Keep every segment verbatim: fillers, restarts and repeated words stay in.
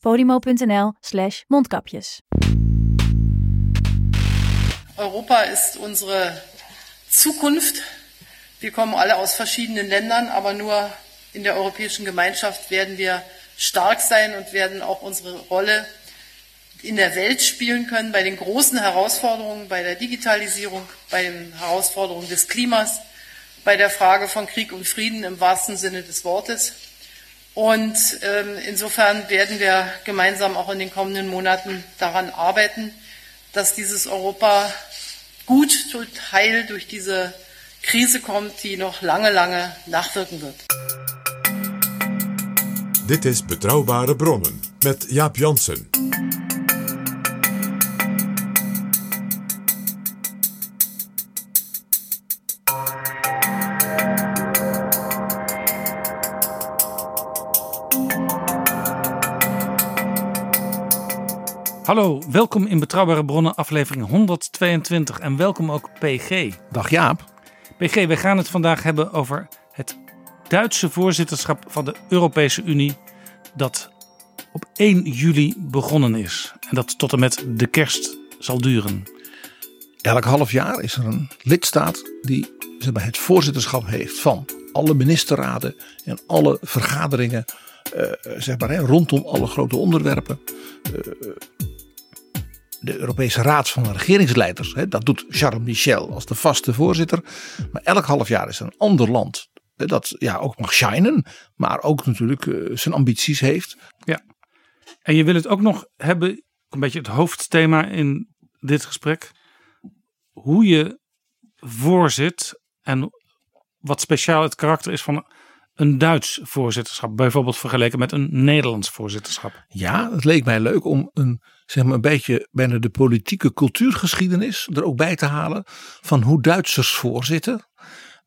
Podimo.nl slash mondkapjes. Europa is onze Zukunft. Wir kommen alle aus verschiedenen Ländern, aber nur in der europäischen Gemeinschaft werden wir stark sein und werden auch unsere Rolle in der Welt spielen können, bei den großen Herausforderungen, bei der Digitalisierung, bei den Herausforderungen des Klimas, bei der Frage von Krieg und Frieden im wahrsten Sinne des Wortes. Und ähm, insofern werden wir gemeinsam auch in den kommenden Monaten daran arbeiten, dass dieses Europa gut und heil durch diese Krise komt die nog lange, lange nachwirken wird. Dit is Betrouwbare Bronnen met Jaap Jansen. Hallo, welkom in Betrouwbare Bronnen aflevering honderdtweeëntwintig en welkom ook P G. Dag Jaap. P G, wij gaan het vandaag hebben over het Duitse voorzitterschap van de Europese Unie dat op één juli begonnen is. En dat tot en met de kerst zal duren. Elk half jaar is er een lidstaat die het voorzitterschap heeft van alle ministerraden en alle vergaderingen eh, zeg maar, hè, rondom alle grote onderwerpen. Eh, De Europese Raad van de Regeringsleiders. Hè, dat doet Charles Michel als de vaste voorzitter. Maar elk half jaar is er een ander land. Hè, dat ja, ook mag shinen. Maar ook natuurlijk uh, zijn ambities heeft. Ja. En je wil het ook nog hebben. Een beetje het hoofdthema in dit gesprek. Hoe je voorzit. En wat speciaal het karakter is van een Duits voorzitterschap. Bijvoorbeeld vergeleken met een Nederlands voorzitterschap. Ja, het leek mij leuk om een... zeg maar een beetje bijna de politieke cultuurgeschiedenis er ook bij te halen van hoe Duitsers voorzitten.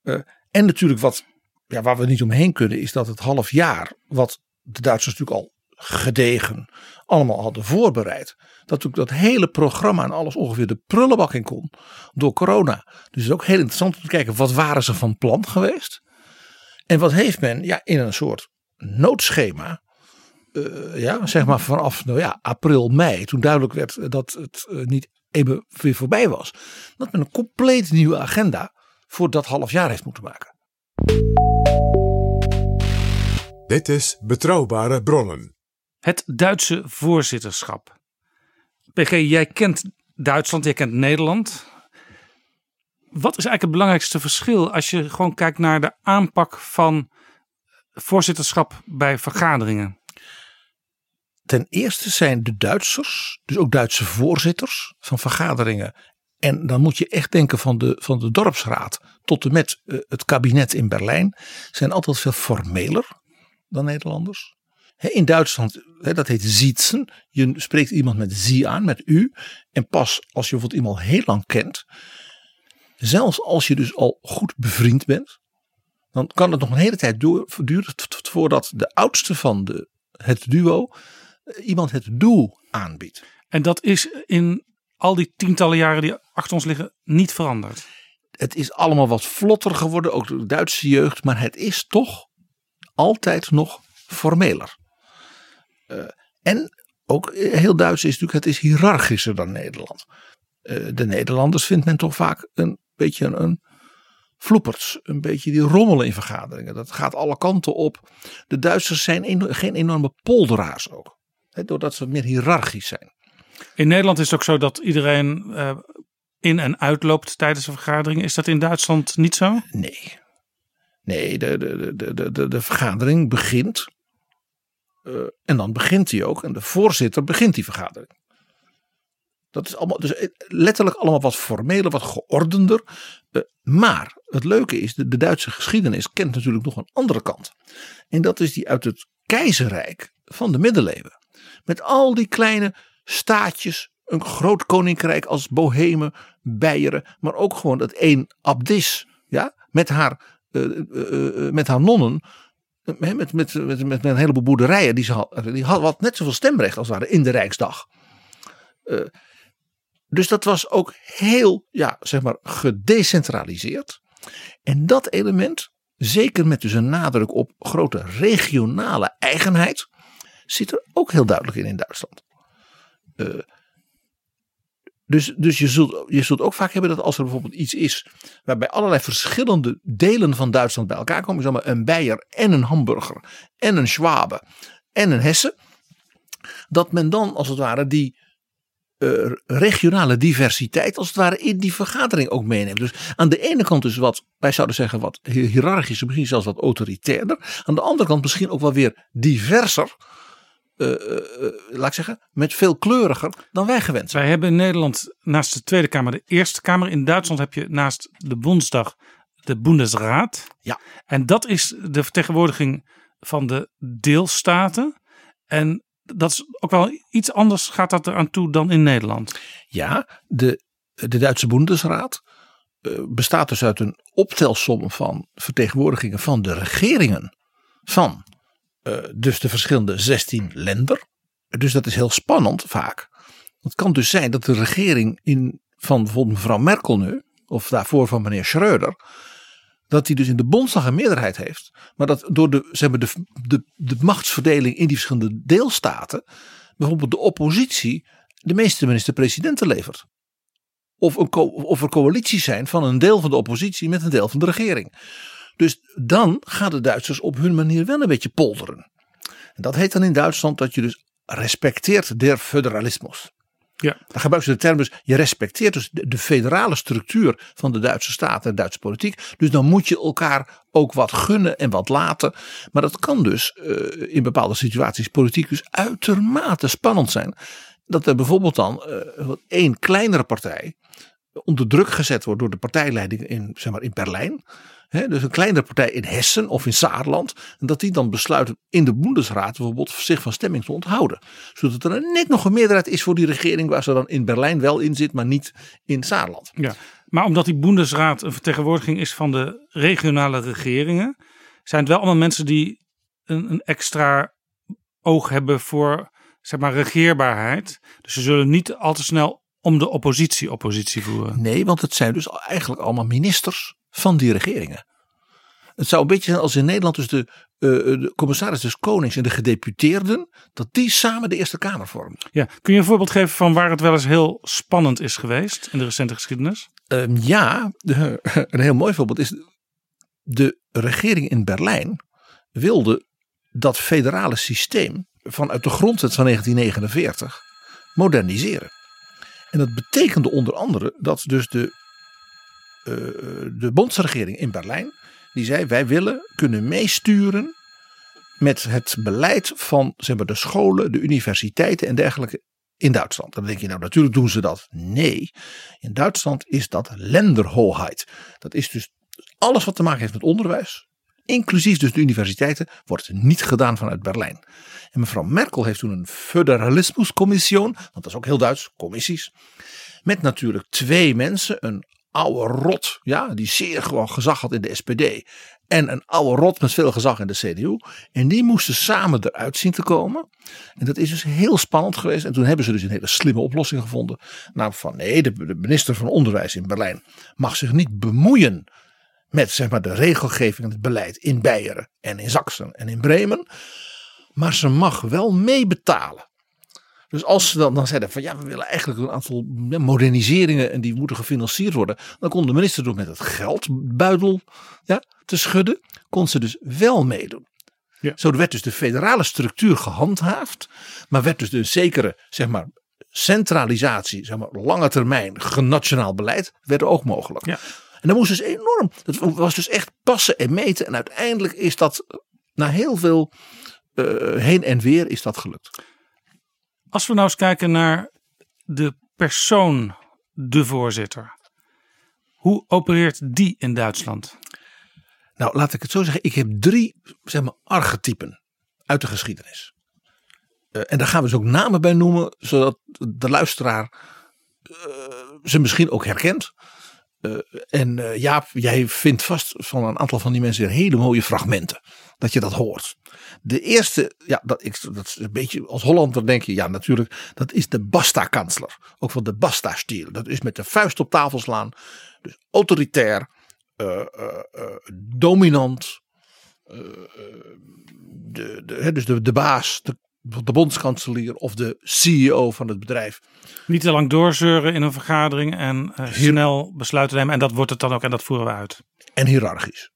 Uh, en natuurlijk wat, ja, waar we niet omheen kunnen is dat het half jaar wat de Duitsers natuurlijk al gedegen allemaal hadden voorbereid. Dat natuurlijk dat hele programma en alles ongeveer de prullenbak in kon door corona. Dus het is ook heel interessant om te kijken wat waren ze van plan geweest. En wat heeft men ja, in een soort noodschema. Uh, ja, zeg maar vanaf nou ja, april, mei, toen duidelijk werd dat het uh, niet even weer voorbij was. Dat men een compleet nieuwe agenda voor dat half jaar heeft moeten maken. Dit is Betrouwbare Bronnen. Het Duitse voorzitterschap. P G, jij kent Duitsland, jij kent Nederland. Wat is eigenlijk het belangrijkste verschil als je gewoon kijkt naar de aanpak van voorzitterschap bij vergaderingen? Ten eerste zijn de Duitsers, dus ook Duitse voorzitters van vergaderingen. En dan moet je echt denken van de, van de dorpsraad tot en met uh, het kabinet in Berlijn. Zijn altijd veel formeler dan Nederlanders. He, in Duitsland, he, dat heet zitsen. Je spreekt iemand met zie aan, met u. En pas als je bijvoorbeeld iemand heel lang kent. Zelfs als je dus al goed bevriend bent. Dan kan het nog een hele tijd duren voordat de oudste van de, het duo... iemand het doel aanbiedt. En dat is in al die tientallen jaren die achter ons liggen niet veranderd. Het is allemaal wat vlotter geworden, ook de Duitse jeugd. Maar het is toch altijd nog formeler. Uh, en ook heel Duits is natuurlijk, het is hiërarchischer dan Nederland. Uh, de Nederlanders vindt men toch vaak een beetje een... een vloeperts, een beetje die rommelen in vergaderingen. Dat gaat alle kanten op. De Duitsers zijn geen enorme polderaars ook. He, doordat ze meer hiërarchisch zijn. In Nederland is het ook zo dat iedereen uh, in en uitloopt tijdens de vergadering. Is dat in Duitsland niet zo? Nee. Nee, de, de, de, de, de vergadering begint. Uh, en dan begint die ook. En de voorzitter begint die vergadering. Dat is allemaal, dus letterlijk allemaal wat formeler, wat geordender. Uh, maar het leuke is, de, de Duitse geschiedenis kent natuurlijk nog een andere kant. En dat is die uit het keizerrijk van de middeleeuwen. Met al die kleine staatjes, een groot koninkrijk als Bohemen, Beieren. Maar ook gewoon dat één abdis, ja, met haar, uh, uh, uh, met haar nonnen. Met, met, met, met een heleboel boerderijen die ze had. Die had, had net zoveel stemrecht als het ware in de Rijksdag. Uh, dus dat was ook heel, ja, zeg maar, gedecentraliseerd. En dat element, zeker met dus een nadruk op grote regionale eigenheid, zit er ook heel duidelijk in in Duitsland. Uh, dus dus je, zult, je zult ook vaak hebben dat als er bijvoorbeeld iets is waarbij allerlei verschillende delen van Duitsland bij elkaar komen, zomaar een Beier en een Hamburger en een Schwabe en een Hesse, dat men dan als het ware die Uh, regionale diversiteit als het ware in die vergadering ook meeneemt. Dus aan de ene kant dus wat, wij zouden zeggen wat hiërarchisch, misschien zelfs wat autoritairder. Aan de andere kant misschien ook wel weer diverser. Uh, uh, laat ik zeggen, met veel kleuriger dan wij gewend zijn. Wij hebben in Nederland naast de Tweede Kamer de Eerste Kamer. In Duitsland heb je naast de Bondsdag de Bundesrat. Ja. En dat is de vertegenwoordiging van de deelstaten. En dat is ook wel iets anders, gaat dat eraan toe dan in Nederland? Ja, de, de Duitse Bundesrat uh, bestaat dus uit een optelsom van vertegenwoordigingen van de regeringen van uh, dus de verschillende zestien landen. Dus dat is heel spannend vaak. Het kan dus zijn dat de regering in, van bijvoorbeeld mevrouw Merkel nu, of daarvoor van meneer Schröder, dat die dus in de Bondsdag een meerderheid heeft. Maar dat door de, zeg maar, de, de, de machtsverdeling in die verschillende deelstaten. Bijvoorbeeld de oppositie de meeste minister-presidenten levert. Of, een co- of er coalities zijn van een deel van de oppositie met een deel van de regering. Dus dan gaan de Duitsers op hun manier wel een beetje polderen. En dat heet dan in Duitsland dat je dus respecteert der federalismus. Ja. Dan gebruiken ze de term dus, je respecteert dus de, de federale structuur van de Duitse staat en de Duitse politiek. Dus dan moet je elkaar ook wat gunnen en wat laten. Maar dat kan dus uh, in bepaalde situaties politiek dus uitermate spannend zijn. Dat er bijvoorbeeld dan uh, één kleinere partij onder druk gezet wordt door de partijleiding in, zeg maar, in Berlijn. He, dus een kleinere partij in Hessen of in Saarland. En dat die dan besluit in de Bundesrat bijvoorbeeld zich van stemming te onthouden. Zodat er net nog een meerderheid is voor die regering waar ze dan in Berlijn wel in zit, maar niet in Saarland. Ja, maar omdat die Bundesrat een vertegenwoordiging is van de regionale regeringen, zijn het wel allemaal mensen die een, een extra oog hebben voor, zeg maar, regeerbaarheid. Dus ze zullen niet al te snel om de oppositie oppositie voeren. Nee, want het zijn dus eigenlijk allemaal ministers van die regeringen. Het zou een beetje zijn als in Nederland dus de, uh, de commissaris des Konings en de gedeputeerden, dat die samen de Eerste Kamer vormen. Ja, kun je een voorbeeld geven van waar het wel eens heel spannend is geweest in de recente geschiedenis? Um, ja, de, een heel mooi voorbeeld is de regering in Berlijn wilde dat federale systeem vanuit de grondwet van negentien negenenveertig moderniseren. En dat betekende onder andere dat dus de Uh, de bondsregering in Berlijn, die zei wij willen kunnen meesturen met het beleid van, zeg maar, de scholen, de universiteiten en dergelijke in Duitsland. Dan denk je nou natuurlijk doen ze dat. Nee, in Duitsland is dat Länderhoheit. Dat is dus alles wat te maken heeft met onderwijs, inclusief dus de universiteiten, wordt niet gedaan vanuit Berlijn. En mevrouw Merkel heeft toen een federalismuscommissie, want dat is ook heel Duits, commissies, met natuurlijk twee mensen, een oude rot, ja, die zeer gewoon gezag had in de S P D. En een oude rot met veel gezag in de C D U. En die moesten samen eruit zien te komen. En dat is dus heel spannend geweest. En toen hebben ze dus een hele slimme oplossing gevonden. Namelijk van nee, de minister van Onderwijs in Berlijn mag zich niet bemoeien met, zeg maar, de regelgeving en het beleid in Beieren en in Sachsen en in Bremen. Maar ze mag wel meebetalen. Dus als ze dan, dan zeiden van ja, we willen eigenlijk een aantal moderniseringen en die moeten gefinancierd worden. Dan kon de minister door met het geldbuidel, ja, te schudden, kon ze dus wel meedoen. Ja. Zo werd dus de federale structuur gehandhaafd, maar werd dus een zekere, zeg maar, centralisatie, zeg maar, lange termijn, genationaal beleid werd ook mogelijk. Ja. En dat moest dus enorm, dat was dus echt passen en meten. En uiteindelijk is dat, na heel veel uh, heen en weer, is dat gelukt. Als we nou eens kijken naar de persoon, de voorzitter. Hoe opereert die in Duitsland? Nou, laat ik het zo zeggen. Ik heb drie, zeg maar, archetypen uit de geschiedenis. Uh, en daar gaan we dus ook namen bij noemen, zodat de luisteraar uh, ze misschien ook herkent. Uh, en uh, Jaap, jij vindt vast van een aantal van die mensen weer hele mooie fragmenten. Dat je dat hoort. De eerste, ja, dat, ik, dat is een beetje als Hollander denk je, ja natuurlijk, dat is de Basta-kansler. Ook van de Basta-stiel. Dat is met de vuist op tafel slaan. Dus autoritair, uh, uh, uh, dominant. Uh, de, de, hè, dus de, de baas, de, de bondskanselier of de C E O van het bedrijf. Niet te lang doorzeuren in een vergadering en uh, snel besluiten nemen. En dat wordt het dan ook en dat voeren we uit. En hiërarchisch.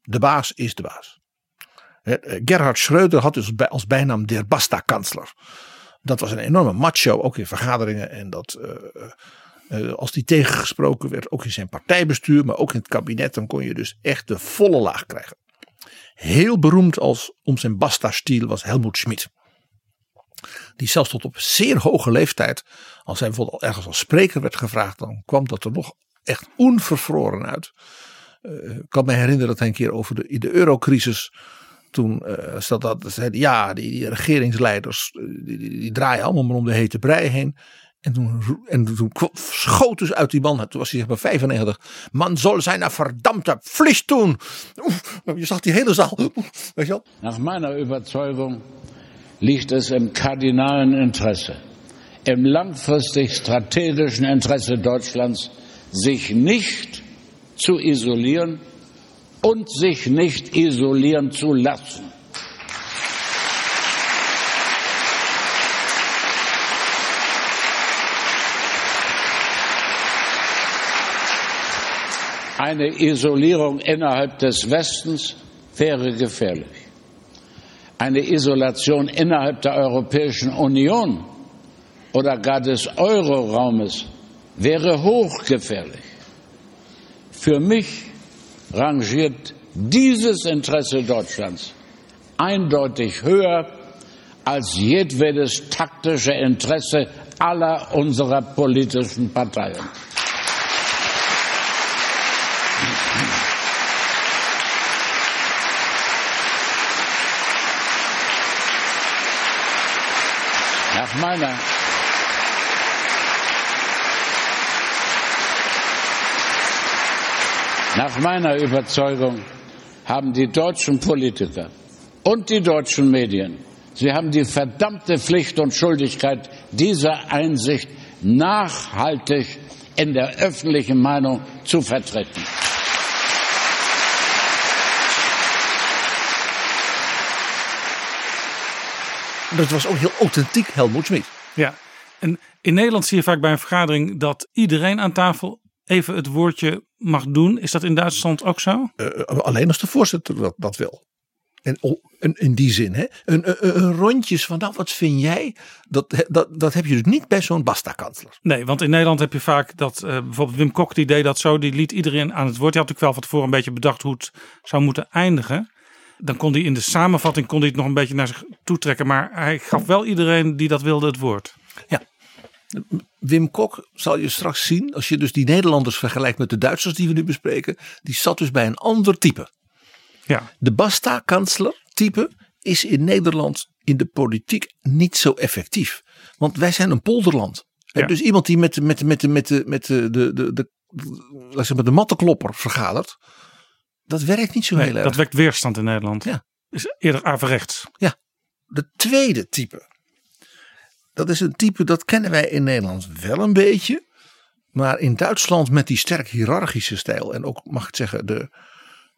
De baas is de baas. Gerhard Schröder had dus als bijnaam der Basta-kansler. Dat was een enorme macho, ook in vergaderingen. En dat uh, uh, als die tegengesproken werd, ook in zijn partijbestuur, maar ook in het kabinet, dan kon je dus echt de volle laag krijgen. Heel beroemd als om zijn Basta-stiel was Helmut Schmidt. Die zelfs tot op zeer hoge leeftijd, als hij bijvoorbeeld ergens als spreker werd gevraagd, dan kwam dat er nog echt onvervroren uit. Uh, ik kan me herinneren dat hij een keer over de, de eurocrisis, toen uh, zat dat, zei, ja, die, die regeringsleiders die, die, die draaien allemaal maar om de hete brei heen. En toen, en toen schoot dus uit die man, toen was hij zeg maar vijfennegentig, man zal zijn verdammte Pflicht doen. Je zag die hele zaal. Weet je wel? Nach meiner Überzeugung liegt es im kardinalen Interesse, im langfristig strategischen Interesse Deutschlands, sich nicht zu isolieren und sich nicht isolieren zu lassen. Eine Isolierung innerhalb des Westens wäre gefährlich. Eine Isolation innerhalb der Europäischen Union oder gar des Euroraumes wäre hochgefährlich. Für mich rangiert dieses Interesse Deutschlands eindeutig höher als jedwedes taktische Interesse aller unserer politischen Parteien. Nach meiner Nach meiner Überzeugung haben die deutschen Politiker und die deutschen Medien, sie haben die verdammte Pflicht und Schuldigkeit, diese Einsicht nachhaltig in der öffentlichen Meinung zu vertreten. Dat was ook heel authentiek Helmut Schmidt. Ja, en in Nederland zie je vaak bij een vergadering dat iedereen aan tafel even het woordje mag doen. Is dat in Duitsland ook zo? Uh, alleen als de voorzitter dat, dat wil. En oh, in die zin, hè? Een, een, een rondjes van, nou, wat vind jij? Dat, dat, dat heb je dus niet bij zo'n Basta-kansler. Nee, want in Nederland heb je vaak dat uh, bijvoorbeeld Wim Kok die deed dat zo. Die liet iedereen aan het woord. Die had natuurlijk wel van tevoren een beetje bedacht hoe het zou moeten eindigen. Dan kon hij in de samenvatting kon hij het nog een beetje naar zich toetrekken. Maar hij gaf wel iedereen die dat wilde het woord. Ja. Wim Kok zal je straks zien. Als je dus die Nederlanders vergelijkt met de Duitsers die we nu bespreken. Die zat dus bij een ander type. Ja. De Basta-kansler type is in Nederland in de politiek niet zo effectief. Want wij zijn een polderland. Ja. Dus iemand die met, met, met, met, met, met de, de, de, de, laat zeggen, de mattenklopper vergadert. Dat werkt niet zo nee, heel erg. Dat wekt weerstand in Nederland. Ja. Is eerder averechts. Ja. De tweede type. Dat is een type dat kennen wij in Nederland wel een beetje. Maar in Duitsland met die sterk hiërarchische stijl. En ook mag ik het zeggen de,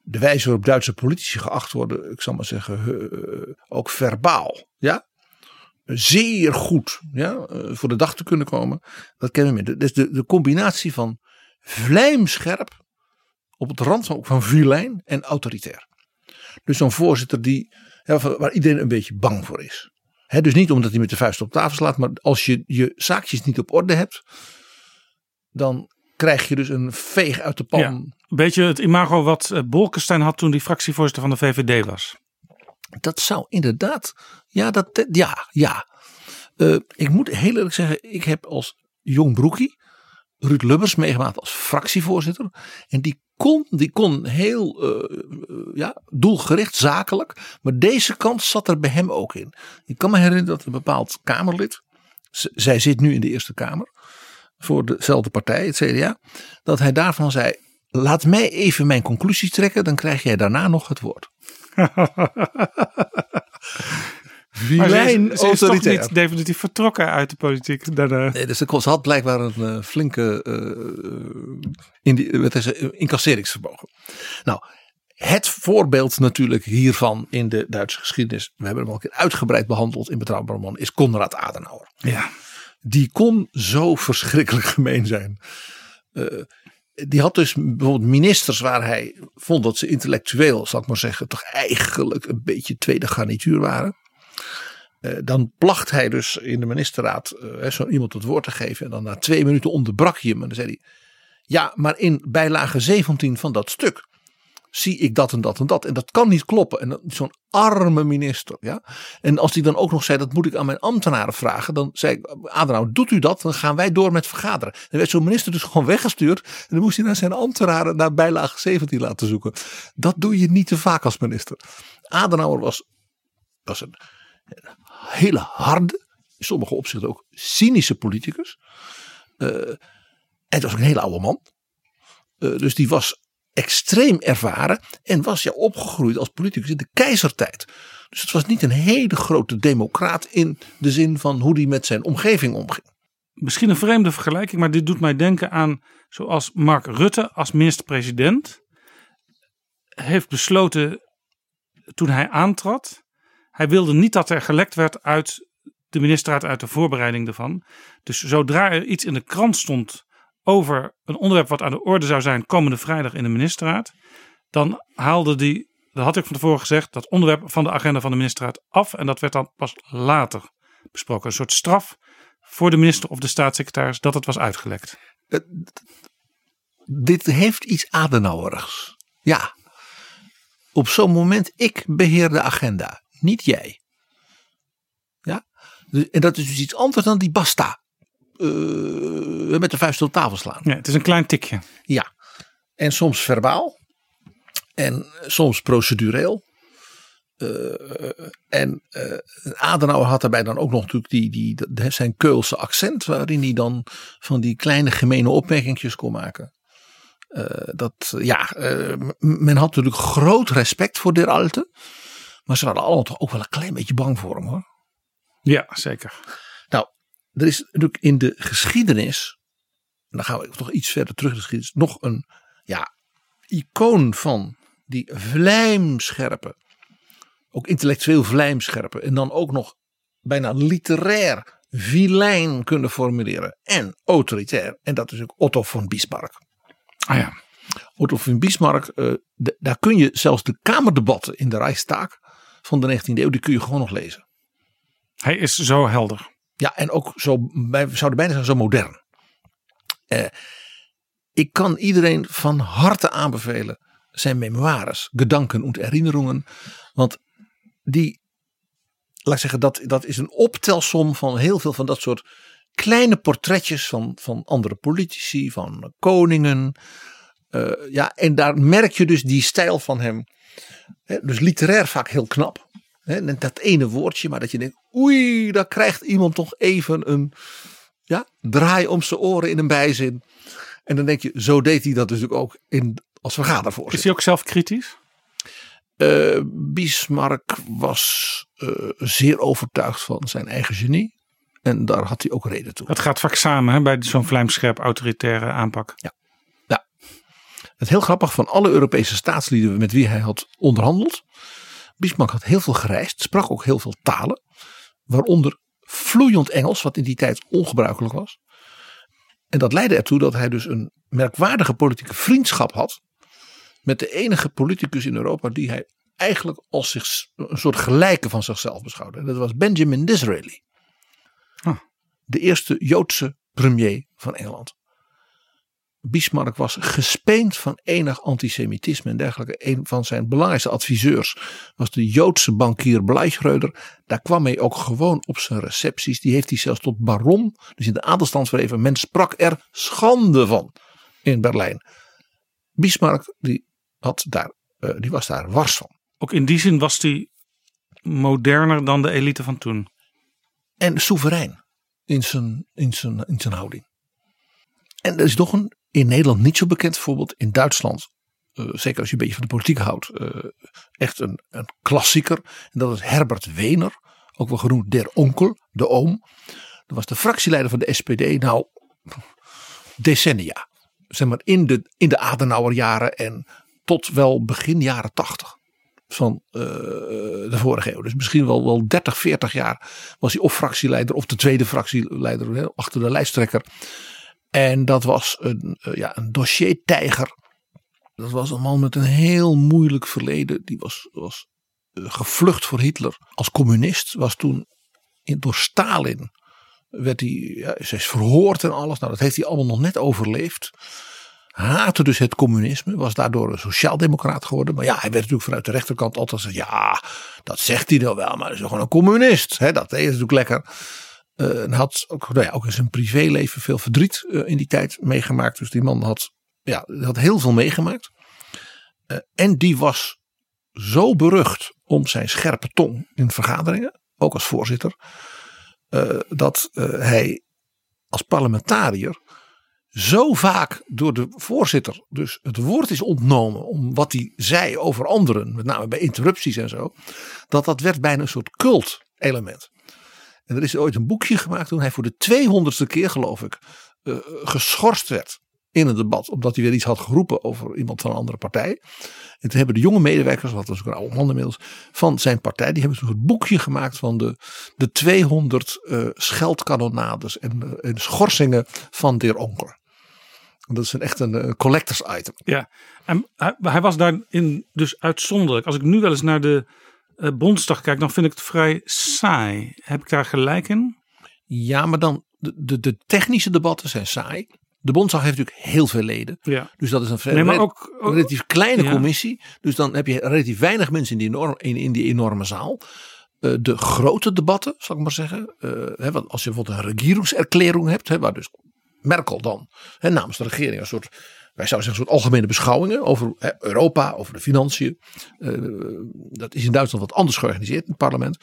de wijze waarop Duitse politici geacht worden. Ik zal maar zeggen uh, ook verbaal. Ja. Zeer goed. Ja, uh, voor de dag te kunnen komen. Dat kennen we meer. Dus de, de combinatie van vlijmscherp. Op het rand van, van vilijn en autoritair. Dus zo'n voorzitter die, ja, waar iedereen een beetje bang voor is. He, dus niet omdat hij met de vuist op tafel slaat. Maar als je je zaakjes niet op orde hebt. Dan krijg je dus een veeg uit de pan. Ja, een beetje het imago wat uh, Bolkestein had toen hij fractievoorzitter van de V V D was. Dat zou inderdaad. Ja, dat, ja, ja. Uh, ik moet heel eerlijk zeggen. Ik heb als jong broekie Ruud Lubbers meegemaakt als fractievoorzitter. En die kon, die kon heel uh, uh, ja, doelgericht, zakelijk. Maar deze kant zat er bij hem ook in. Ik kan me herinneren dat een bepaald Kamerlid. Z- zij zit nu in de Eerste Kamer. Voor dezelfde partij, het C D A. Dat hij daarvan zei. Laat mij even mijn conclusie trekken. Dan krijg jij daarna nog het woord. Vilijn autoriteit. Ze is toch niet definitief vertrokken uit de politiek. Daarna. Nee, dus ze had blijkbaar een uh, flinke uh, in die, uh, incasseringsvermogen. Nou, het voorbeeld natuurlijk hiervan in de Duitse geschiedenis. We hebben hem al een keer uitgebreid behandeld in Betrouwbare Bronnen. Is Konrad Adenauer. Ja. Die kon zo verschrikkelijk gemeen zijn. Uh, die had dus bijvoorbeeld ministers waar hij vond dat ze intellectueel, zal ik maar zeggen, toch eigenlijk een beetje tweede garnituur waren. Uh, dan placht hij dus in de ministerraad uh, zo iemand het woord te geven. En dan na twee minuten onderbrak hij hem. En dan zei hij, ja, maar in bijlage zeventien van dat stuk zie ik dat en dat en dat. En dat kan niet kloppen. En dat, zo'n arme minister. Ja? En als hij dan ook nog zei, dat moet ik aan mijn ambtenaren vragen. Dan zei ik, Adenauer, doet u dat? Dan gaan wij door met vergaderen. En werd zo'n minister dus gewoon weggestuurd. En dan moest hij naar zijn ambtenaren naar bijlage zeventien laten zoeken. Dat doe je niet te vaak als minister. Adenauer was, was een... een hele harde, in sommige opzichten ook cynische politicus. Uh, en het was ook een hele oude man. Uh, dus die was extreem ervaren. En was ja opgegroeid als politicus in de keizertijd. Dus het was niet een hele grote democraat. In de zin van hoe hij met zijn omgeving omging. Misschien een vreemde vergelijking. Maar dit doet mij denken aan zoals Mark Rutte als minister-president. Heeft besloten toen hij aantrad. Hij wilde niet dat er gelekt werd uit de ministerraad, uit de voorbereiding ervan. Dus zodra er iets in de krant stond over een onderwerp wat aan de orde zou zijn komende vrijdag in de ministerraad. Dan haalde die, dat had ik van tevoren gezegd, dat onderwerp van de agenda van de ministerraad af. En dat werd dan pas later besproken. Een soort straf voor de minister of de staatssecretaris dat het was uitgelekt. Uh, dit heeft iets Adenauerigs. Ja, op zo'n moment ik beheer de agenda. Niet jij. Ja? En dat is dus iets anders dan die basta. Uh, met de vuist op tafel slaan. Ja, het is een klein tikje. Ja. En soms verbaal. En soms procedureel. Uh, en uh, Adenauer had daarbij dan ook nog natuurlijk die, die, die, zijn Keulse accent. Waarin hij dan van die kleine gemene opmerkingjes kon maken. Uh, dat, ja, uh, men had natuurlijk groot respect voor der Alte. Maar ze waren allemaal toch ook wel een klein beetje bang voor hem, hoor. Ja, zeker. Nou, er is natuurlijk in de geschiedenis, en dan gaan we toch iets verder terug in de geschiedenis, nog een ja, icoon van die vlijmscherpe, ook intellectueel vlijmscherpe, en dan ook nog bijna literair vilijn kunnen formuleren en autoritair. En dat is ook Otto von Bismarck. Ah ja. Otto von Bismarck, uh, de, daar kun je zelfs de kamerdebatten in de Rijksdag van de negentiende eeuw, die kun je gewoon nog lezen. Hij is zo helder. Ja, en ook zo, wij zouden bijna zeggen, zo modern. Eh, ik kan iedereen van harte aanbevelen zijn memoires, Gedanken und Erinnerungen. Want die, laat ik zeggen, dat, dat is een optelsom van heel veel van dat soort kleine portretjes van, van andere politici, van koningen. Uh, ja, en daar merk je dus die stijl van hem. He, dus literair vaak heel knap. He, dat ene woordje, maar dat je denkt, oei, daar krijgt iemand toch even een ja, draai om zijn oren in een bijzin. En dan denk je, zo deed hij dat dus ook in, als vergadervoorzitter. Is hij ook zelfkritisch? Uh, Bismarck was uh, zeer overtuigd van zijn eigen genie. En daar had hij ook reden toe. Dat gaat vaak samen hè, bij zo'n vlijmscherp autoritaire aanpak. Ja. Het heel grappig, van alle Europese staatslieden met wie hij had onderhandeld. Bismarck had heel veel gereisd, sprak ook heel veel talen. Waaronder vloeiend Engels, wat in die tijd ongebruikelijk was. En dat leidde ertoe dat hij dus een merkwaardige politieke vriendschap had. Met de enige politicus in Europa die hij eigenlijk als zich, een soort gelijke van zichzelf beschouwde. Dat was Benjamin Disraeli. Huh. De eerste Joodse premier van Engeland. Bismarck was gespeend van enig antisemitisme en dergelijke. Een van zijn belangrijkste adviseurs was de Joodse bankier Bleichreuther. Daar kwam hij ook gewoon op zijn recepties. Die heeft hij zelfs tot baron, dus in de adelstand verheven. Men sprak er schande van in Berlijn. Bismarck die had daar, uh, die was daar wars van. Ook in die zin was hij moderner dan de elite van toen. En soeverein in zijn, in zijn, in zijn houding. En er is nog een in Nederland niet zo bekend voorbeeld. In Duitsland, uh, zeker als je een beetje van de politiek houdt, uh, echt een, een klassieker. En dat is Herbert Wehner, ook wel genoemd der onkel, de oom. Dat was de fractieleider van de S P D, nou decennia. Zeg maar in de, in de Adenauerjaren en tot wel begin jaren tachtig van uh, de vorige eeuw. Dus misschien wel, wel dertig, veertig jaar was hij of fractieleider of de tweede fractieleider achter de lijsttrekker. En dat was een, ja, een dossiertijger. Dat was een man met een heel moeilijk verleden. Die was, was gevlucht voor Hitler. Als communist was toen door Stalin. Werd hij, ja, ze is verhoord en alles. Nou, dat heeft hij allemaal nog net overleefd. Haatte dus het communisme. Was daardoor een sociaaldemocraat geworden. Maar ja, hij werd natuurlijk vanuit de rechterkant altijd gezegd. Ja, dat zegt hij dan wel. Maar hij is gewoon een communist. Hè, dat is natuurlijk lekker. Uh, had ook, nou ja, ook in zijn privéleven veel verdriet uh, in die tijd meegemaakt. Dus die man had, ja, had heel veel meegemaakt. Uh, en die was zo berucht om zijn scherpe tong in vergaderingen. Ook als voorzitter. Uh, dat uh, hij als parlementariër zo vaak door de voorzitter dus het woord is ontnomen om wat hij zei over anderen. Met name bij interrupties en zo. Dat dat werd bijna een soort cult element. En er is ooit een boekje gemaakt toen hij voor de tweehonderdste keer geloof ik uh, geschorst werd in een debat. Omdat hij weer iets had geroepen over iemand van een andere partij. En toen hebben de jonge medewerkers, dat was ook een oude man inmiddels, van zijn partij. Die hebben een soort boekje gemaakt van de, de tweehonderd uh, scheldkanonades en, uh, en schorsingen van der Onker. Dat is een, echt een uh, collectors item. Ja, en hij, hij was daarin dus uitzonderlijk. Als ik nu wel eens naar de Uh, Bondsdag kijk, dan vind ik het vrij saai. Heb ik daar gelijk in? Ja, maar dan de, de, de technische debatten zijn saai. De Bondsdag heeft natuurlijk heel veel leden. Ja. Dus dat is een, nee, maar ook, een relatief kleine ja. commissie. Dus dan heb je relatief weinig mensen in die enorme, in, in die enorme zaal. Uh, de grote debatten, zal ik maar zeggen. Uh, hè, want als je bijvoorbeeld een regierungserklärung hebt, hè, waar dus Merkel dan hè, namens de regering een soort, wij zouden zeggen, een soort algemene beschouwingen over hè, Europa, over de financiën. Uh, dat is in Duitsland wat anders georganiseerd in het parlement.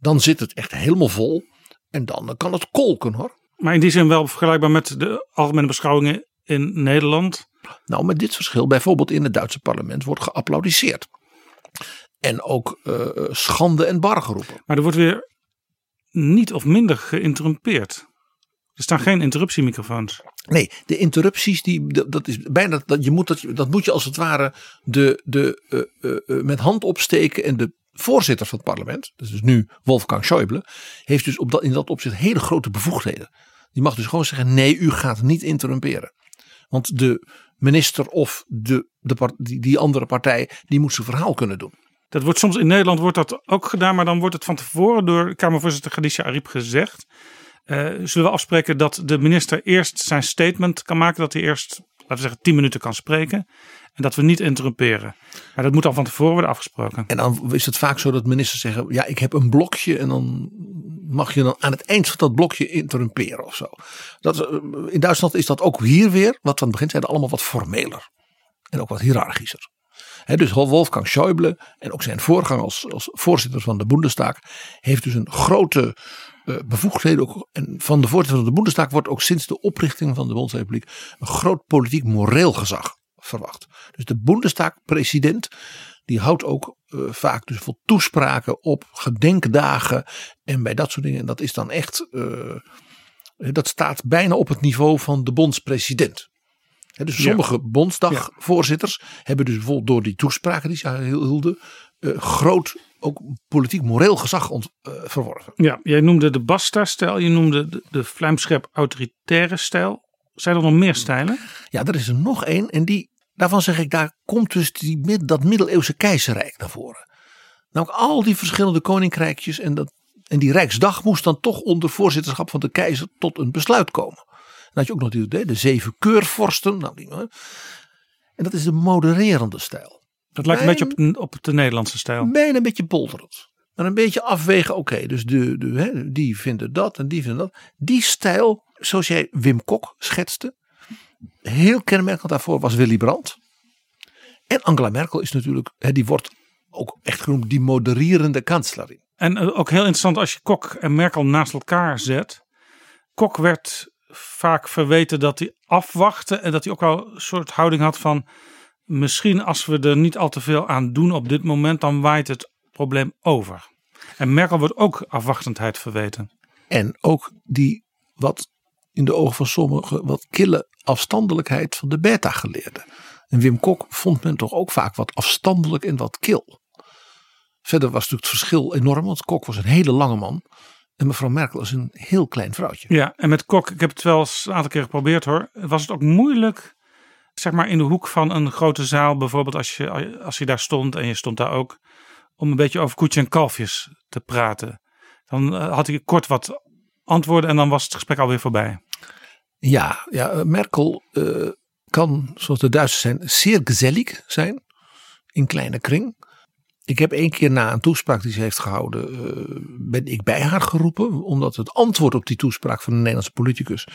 Dan zit het echt helemaal vol en dan kan het kolken hoor. Maar in die zin wel vergelijkbaar met de algemene beschouwingen in Nederland? Nou, met dit verschil, bijvoorbeeld in het Duitse parlement wordt geapplaudisseerd. En ook uh, schande en bar geroepen. Maar er wordt weer niet of minder geïnterrumpeerd. Er staan geen interruptiemicrofoons. Nee, de interrupties, die, dat, dat is bijna, dat, je moet, dat, dat moet je als het ware de, de, uh, uh, met hand opsteken. En de voorzitter van het parlement, dat is dus nu Wolfgang Schäuble, heeft dus op dat, in dat opzicht hele grote bevoegdheden. Die mag dus gewoon zeggen, nee, u gaat niet interrumperen. Want de minister of de, de part, die, die andere partij, die moet zijn verhaal kunnen doen. Dat wordt soms in Nederland wordt dat ook gedaan, maar dan wordt het van tevoren door Kamervoorzitter Khadija Ariep gezegd. Uh, zullen we afspreken dat de minister eerst zijn statement kan maken. Dat hij eerst, laten we zeggen, tien minuten kan spreken. En dat we niet interrumperen. Maar dat moet al van tevoren worden afgesproken. En dan is het vaak zo dat ministers zeggen, ja, ik heb een blokje. En dan mag je dan aan het eind van dat blokje interrumperen of zo. Dat, in Duitsland is dat ook hier weer, wat aan het begin zeiden, allemaal wat formeler. En ook wat hiërarchischer. He, dus Wolfgang Schäuble en ook zijn voorganger als, als voorzitter van de Bundestag heeft dus een grote uh, bevoegdheden. Ook, en van de voorzitter van de Bundestag wordt ook sinds de oprichting van de Bondsrepubliek een groot politiek moreel gezag verwacht. Dus de Bundestag-president die houdt ook uh, vaak dus veel toespraken op gedenkdagen en bij dat soort dingen. En dat is dan echt, uh, dat staat bijna op het niveau van de bondspresident. He, dus sommige ja. bondsdagvoorzitters ja. hebben dus bijvoorbeeld door die toespraken die ze hielden uh, groot ook politiek moreel gezag ont, uh, verworven. Ja, jij noemde de Basta-stijl, je noemde de, de vlijmscherp autoritaire stijl. Zijn er nog meer stijlen? Ja, er is er nog één en die Daarvan zeg ik, daar komt dus die, dat middeleeuwse keizerrijk naar voren. Namelijk al die verschillende koninkrijkjes en, dat, en die Rijksdag moest dan toch onder voorzitterschap van de keizer tot een besluit komen. En had je ook nog die, de zeven keurvorsten. Nou, die, en dat is de modererende stijl. Dat lijkt mijn, een beetje op, op de Nederlandse stijl. Bijna een beetje bolderend. Maar een beetje afwegen, oké, okay, dus de, de, hè, die vinden dat en die vinden dat. Die stijl, zoals jij Wim Kok schetste, heel kenmerkend daarvoor was Willy Brandt. En Angela Merkel is natuurlijk, hè, die wordt ook echt genoemd die modererende kanslerin. En uh, ook heel interessant als je Kok en Merkel naast elkaar zet. Kok werd vaak verweten dat hij afwachtte en dat hij ook wel een soort houding had van misschien als we er niet al te veel aan doen op dit moment, dan waait het probleem over. En Merkel wordt ook afwachtendheid verweten. En ook die wat in de ogen van sommigen wat kille afstandelijkheid van de beta-geleerden. En Wim Kok vond men toch ook vaak wat afstandelijk en wat kil. Verder was natuurlijk het verschil enorm, want Kok was een hele lange man. En mevrouw Merkel is een heel klein vrouwtje. Ja, en met Kok, ik heb het wel eens een aantal keer geprobeerd hoor. Was het ook moeilijk, zeg maar in de hoek van een grote zaal bijvoorbeeld, als je, als je daar stond en je stond daar ook, om een beetje over koetje en kalfjes te praten. Dan had hij kort wat antwoorden en dan was het gesprek alweer voorbij. Ja, ja Merkel uh, kan, zoals de Duitsers zijn, zeer gezellig zijn. In kleine kring. Ik heb één keer na een toespraak die ze heeft gehouden, uh, ben ik bij haar geroepen. Omdat het antwoord op die toespraak van een Nederlandse politicus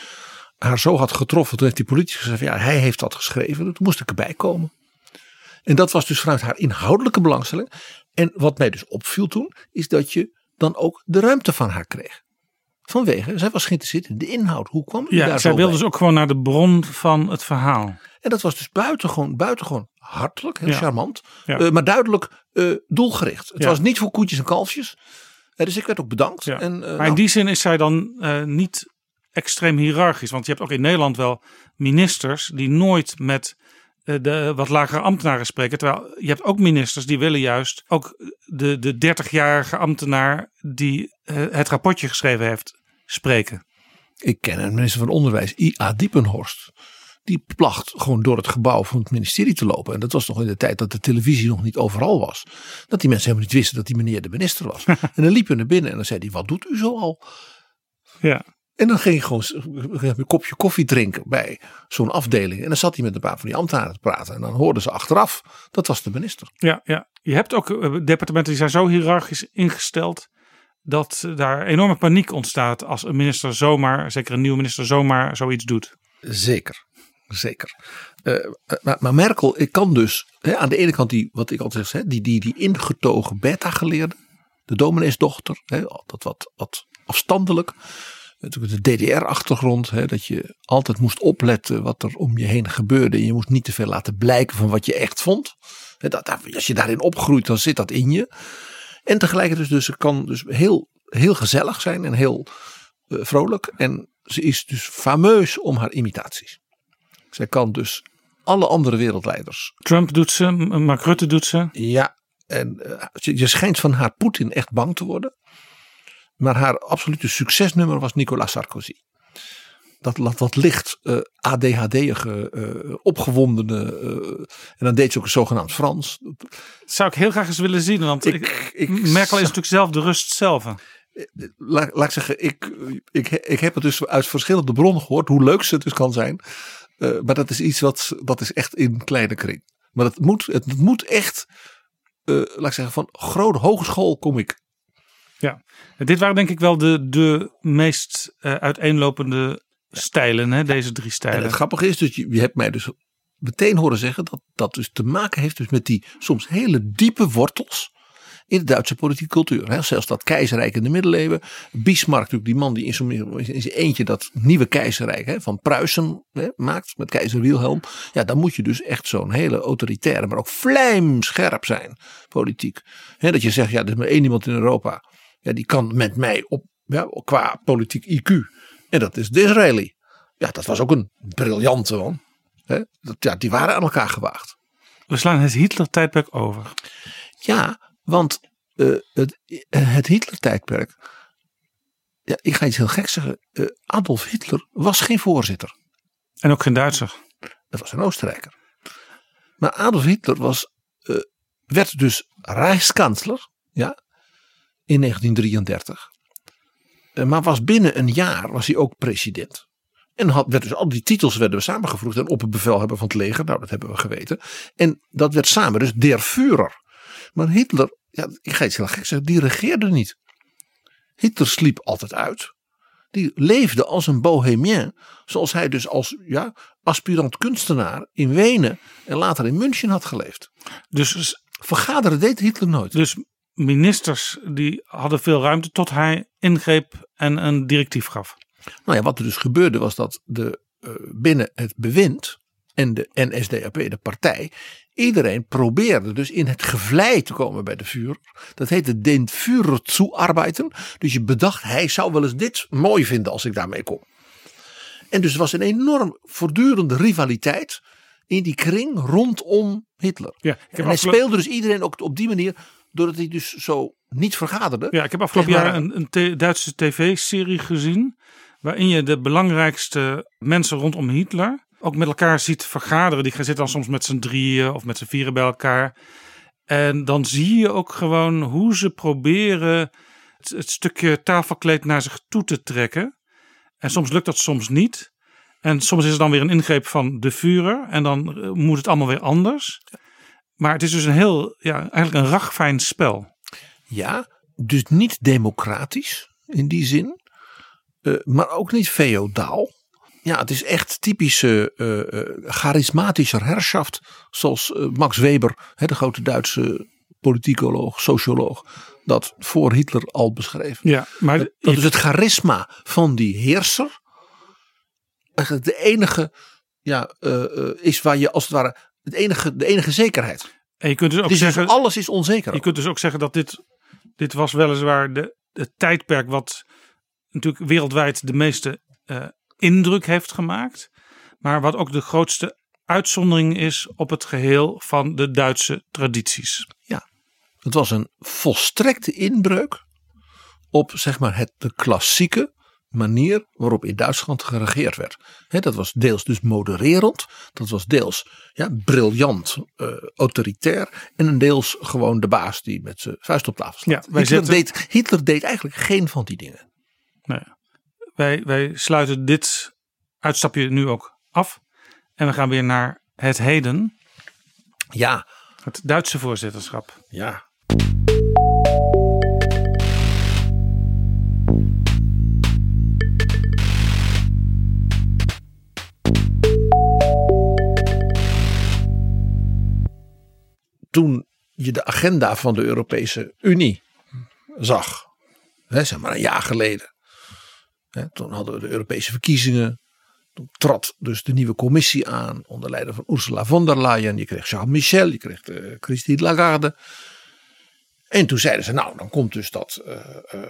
haar zo had getroffen. Toen heeft die politicus gezegd, ja, hij heeft dat geschreven. Toen moest ik erbij komen. En dat was dus vanuit haar inhoudelijke belangstelling. En wat mij dus opviel toen, is dat je dan ook de ruimte van haar kreeg. Vanwege, zij was geïnteresseerd in de inhoud. Hoe kwam u ja, daar zo zij wilde bij? Dus ook gewoon naar de bron van het verhaal. En dat was dus buitengewoon, buitengewoon hartelijk, heel ja. charmant. Ja. Uh, maar duidelijk uh, doelgericht. Het ja. was niet voor koetjes en kalfjes. Uh, dus ik werd ook bedankt. Ja. En, uh, maar in nou, die zin is zij dan uh, niet extreem hiërarchisch. Want je hebt ook in Nederland wel ministers die nooit met de wat lagere ambtenaren spreken. Terwijl je hebt ook ministers die willen juist ook de, de dertigjarige ambtenaar die het rapportje geschreven heeft spreken. Ik ken een minister van Onderwijs, I A Diepenhorst. Die placht gewoon door het gebouw van het ministerie te lopen. En dat was nog in de tijd dat de televisie nog niet overal was. Dat die mensen helemaal niet wisten dat die meneer de minister was. En dan liep hij naar binnen en dan zei hij, wat doet u zo al? Ja. En dan ging je gewoon een kopje koffie drinken bij zo'n afdeling. En dan zat hij met een paar van die ambtenaren te praten. En dan hoorden ze achteraf, dat was de minister. Ja, ja. Je hebt ook departementen die zijn zo hiërarchisch ingesteld dat daar enorme paniek ontstaat als een minister zomaar, zeker een nieuwe minister, zomaar zoiets doet. Zeker, zeker. Uh, maar, maar Merkel kan dus, hè, aan de ene kant die, wat ik altijd zeg, die, die, die ingetogen beta-geleerde, de domineesdochter, hè, altijd wat, wat afstandelijk. Natuurlijk de D D R-achtergrond, hè, dat je altijd moest opletten wat er om je heen gebeurde. En je moest niet te veel laten blijken van wat je echt vond. Hè, dat, als je daarin opgroeit, dan zit dat in je. En tegelijkertijd dus, ze kan dus heel, heel gezellig zijn en heel uh, vrolijk. En ze is dus fameus om haar imitaties. Zij kan dus alle andere wereldleiders. Trump doet ze, Mark Rutte doet ze. Ja, en uh, je, je schijnt van haar Poetin echt bang te worden. Maar haar absolute succesnummer was Nicolas Sarkozy. Dat, dat, dat licht uh, A D H D'ige, uh, opgewondene. Uh, en dan deed ze ook zogenaamd Frans. Dat zou ik heel graag eens willen zien. Want ik, ik, ik, Merkel is natuurlijk zelf de rust zelf. Laat, laat ik zeggen, ik, ik, ik heb het dus uit verschillende bronnen gehoord. Hoe leuk ze het dus kan zijn. Uh, maar dat is iets wat, dat is echt in kleine kring. Maar dat moet, het moet echt, uh, laat ik zeggen, van grote hogeschool kom ik. Ja, dit waren denk ik wel de, de meest uh, uiteenlopende stijlen, hè? Deze drie stijlen. En het grappige is, dus je, je hebt mij dus meteen horen zeggen dat dat dus te maken heeft dus met die soms hele diepe wortels in de Duitse politieke cultuur. Hè? Zelfs dat keizerrijk in de middeleeuwen. Bismarck natuurlijk, die man die in zijn, in zijn eentje dat nieuwe keizerrijk hè, van Pruisen hè, maakt met keizer Wilhelm. Ja, dan moet je dus echt zo'n hele autoritaire, maar ook vlijmscherp zijn politiek. Hè, dat je zegt, ja, er is maar één iemand in Europa. Ja, die kan met mij op, ja, qua politiek I Q. En dat is Disraeli. Ja, dat was ook een briljante man. Hè? Dat, ja, die waren aan elkaar gewaagd. We slaan het Hitler-tijdperk over. Ja, want uh, het, het Hitler-tijdperk. Ja, ik ga iets heel geks zeggen. Uh, Adolf Hitler was geen voorzitter. En ook geen Duitser. Dat was een Oostenrijker. Maar Adolf Hitler was, uh, werd dus Rijkskansler ja, in negentien drieëndertig. Uh, maar was binnen een jaar was hij ook president. En had, werd dus, al die titels werden we samengevoegd. En op het bevelhebber van het leger, nou dat hebben we geweten. En dat werd samen dus der Führer. Maar Hitler, ja, ik ga iets heel gek zeggen, die regeerde niet. Hitler sliep altijd uit. Die leefde als een bohemien. Zoals hij dus als ja, aspirant kunstenaar in Wenen en later in München had geleefd. Dus vergaderen deed Hitler nooit. Dus ministers die hadden veel ruimte tot hij ingreep en een directief gaf. Nou ja, wat er dus gebeurde was dat de, uh, binnen het bewind en de N S D A P, de partij, iedereen probeerde dus in het gevlei te komen bij de Führer. Dat heette den Führer zu arbeiten. Dus je bedacht, hij zou wel eens dit mooi vinden als ik daarmee kom. En dus er was een enorm voortdurende rivaliteit in die kring rondom Hitler. Ja, ik heb en hij afgelopen... speelde dus iedereen ook op die manier, doordat hij dus zo niet vergaderde. Ja, ik heb afgelopen jaar een, een te- Duitse tv-serie gezien, waarin je de belangrijkste mensen rondom Hitler ook met elkaar ziet vergaderen. Die gaan zitten dan soms met z'n drieën of met z'n vieren bij elkaar. En dan zie je ook gewoon hoe ze proberen het, het stukje tafelkleed naar zich toe te trekken. En soms lukt dat, soms niet. En soms is er dan weer een ingreep van de Führer. En dan moet het allemaal weer anders. Maar het is dus een heel, ja, eigenlijk een ragfijn spel. Ja, dus niet democratisch in die zin. Uh, maar ook niet feodaal. Ja, het is echt typische uh, uh, charismatische herrschaft, zoals uh, Max Weber, hè, de grote Duitse politicoloog, socioloog, dat voor Hitler al beschreef. Ja, maar dat, dat is het charisma van die heerser. Eigenlijk de enige ja, uh, uh, is waar je als het ware het enige, de enige zekerheid. En je kunt dus ook dus zeggen, alles is onzeker. Je kunt dus ook zeggen dat dit, dit was weliswaar de, het tijdperk wat natuurlijk wereldwijd de meeste uh, indruk heeft gemaakt, maar wat ook de grootste uitzondering is op het geheel van de Duitse tradities. Ja, het was een volstrekte inbreuk op zeg maar het, de klassieke manier waarop in Duitsland geregeerd werd. He, dat was deels dus modererend, dat was deels ja, briljant, uh, autoritair en een deels gewoon de baas die met zijn vuist op tafel slaat. Ja, Hitler, deed, Hitler deed eigenlijk geen van die dingen. Nee. Wij, wij sluiten dit uitstapje nu ook af. En we gaan weer naar het heden. Ja. Het Duitse voorzitterschap. Ja. Toen je de agenda van de Europese Unie zag, hè, zeg maar een jaar geleden. He, toen hadden we de Europese verkiezingen. Toen trad dus de nieuwe commissie aan. Onder leiding van Ursula von der Leyen. Je kreeg Charles Michel. Je kreeg uh, Christine Lagarde. En toen zeiden ze. Nou dan komt dus dat uh, uh,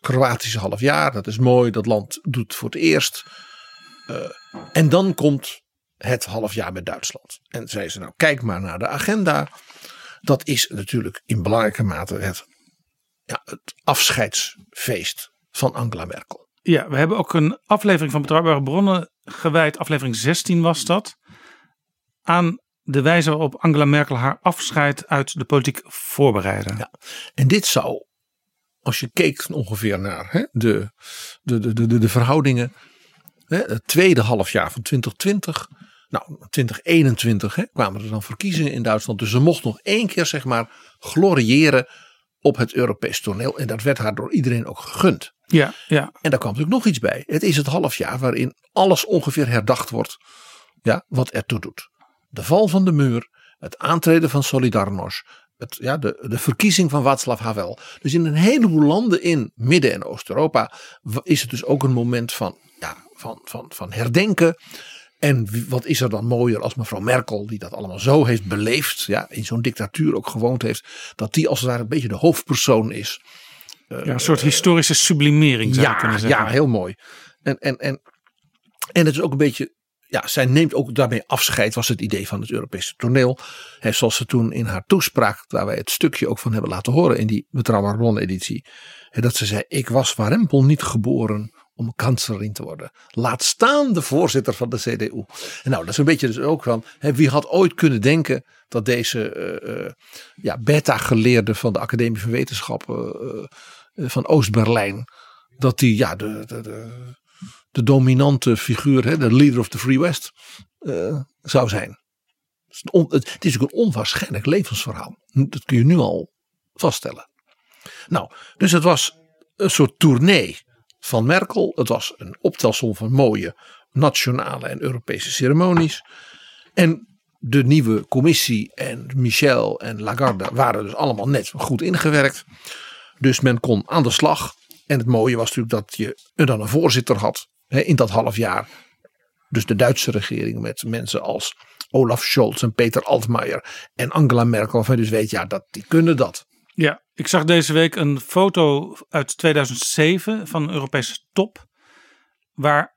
Kroatische halfjaar. Dat is mooi. Dat land doet het voor het eerst. Uh, en dan komt het halfjaar met Duitsland. En zeiden ze nou kijk maar naar de agenda. Dat is natuurlijk in belangrijke mate het, ja, het afscheidsfeest van Angela Merkel. Ja, we hebben ook een aflevering van Betrouwbare Bronnen gewijd, aflevering zestien was dat, aan de wijze waarop Angela Merkel haar afscheid uit de politiek voorbereidde. Ja, en dit zou, als je keek ongeveer naar hè, de, de, de, de, de verhoudingen, hè, het tweede halfjaar van twintig twintig, nou twintig eenentwintig hè, kwamen er dan verkiezingen in Duitsland, dus ze mocht nog één keer zeg maar gloriëren op het Europees toneel en dat werd haar door iedereen ook gegund. Ja, ja. En daar kwam natuurlijk nog iets bij. Het is het halfjaar waarin alles ongeveer herdacht wordt ja, wat ertoe doet. De val van de muur, het aantreden van Solidarność, het, ja, de, de verkiezing van Václav Havel. Dus in een heleboel landen in Midden- en Oost-Europa is het dus ook een moment van, ja, van, van, van herdenken. En wat is er dan mooier als mevrouw Merkel die dat allemaal zo heeft beleefd. Ja, in zo'n dictatuur ook gewoond heeft. Dat die als het ware een beetje de hoofdpersoon is. Ja, een soort historische sublimering zou je ja, kunnen zeggen. Ja, heel mooi. En, en, en, en het is ook een beetje, ja, zij neemt ook daarmee afscheid, was het idee van het Europese toneel. He, zoals ze toen in haar toespraak, waar wij het stukje ook van hebben laten horen in die Betrouwbare Bronnen editie. Dat ze zei, ik was warempel niet geboren om kanselier te worden. Laat staan de voorzitter van de C D U. En nou, dat is een beetje dus ook van, hè, wie had ooit kunnen denken dat deze uh, uh, ja, beta-geleerde van de Academie van Wetenschappen uh, uh, van Oost-Berlijn, dat die ja, de, de, de, de dominante figuur, hè, de leader of the Free West, uh, zou zijn. Het is ook een onwaarschijnlijk levensverhaal. Dat kun je nu al vaststellen. Nou, dus het was een soort tournee van Merkel. Het was een optelsom van mooie nationale en Europese ceremonies. En de nieuwe commissie en Michel en Lagarde waren dus allemaal net goed ingewerkt. Dus men kon aan de slag. En het mooie was natuurlijk dat je dan een voorzitter had, hè, in dat half jaar. Dus de Duitse regering met mensen als Olaf Scholz en Peter Altmaier en Angela Merkel. Waarvan je dus weet, ja, dat, die kunnen dat. Ja, ik zag deze week een foto uit tweeduizend zeven van een Europese top. Waar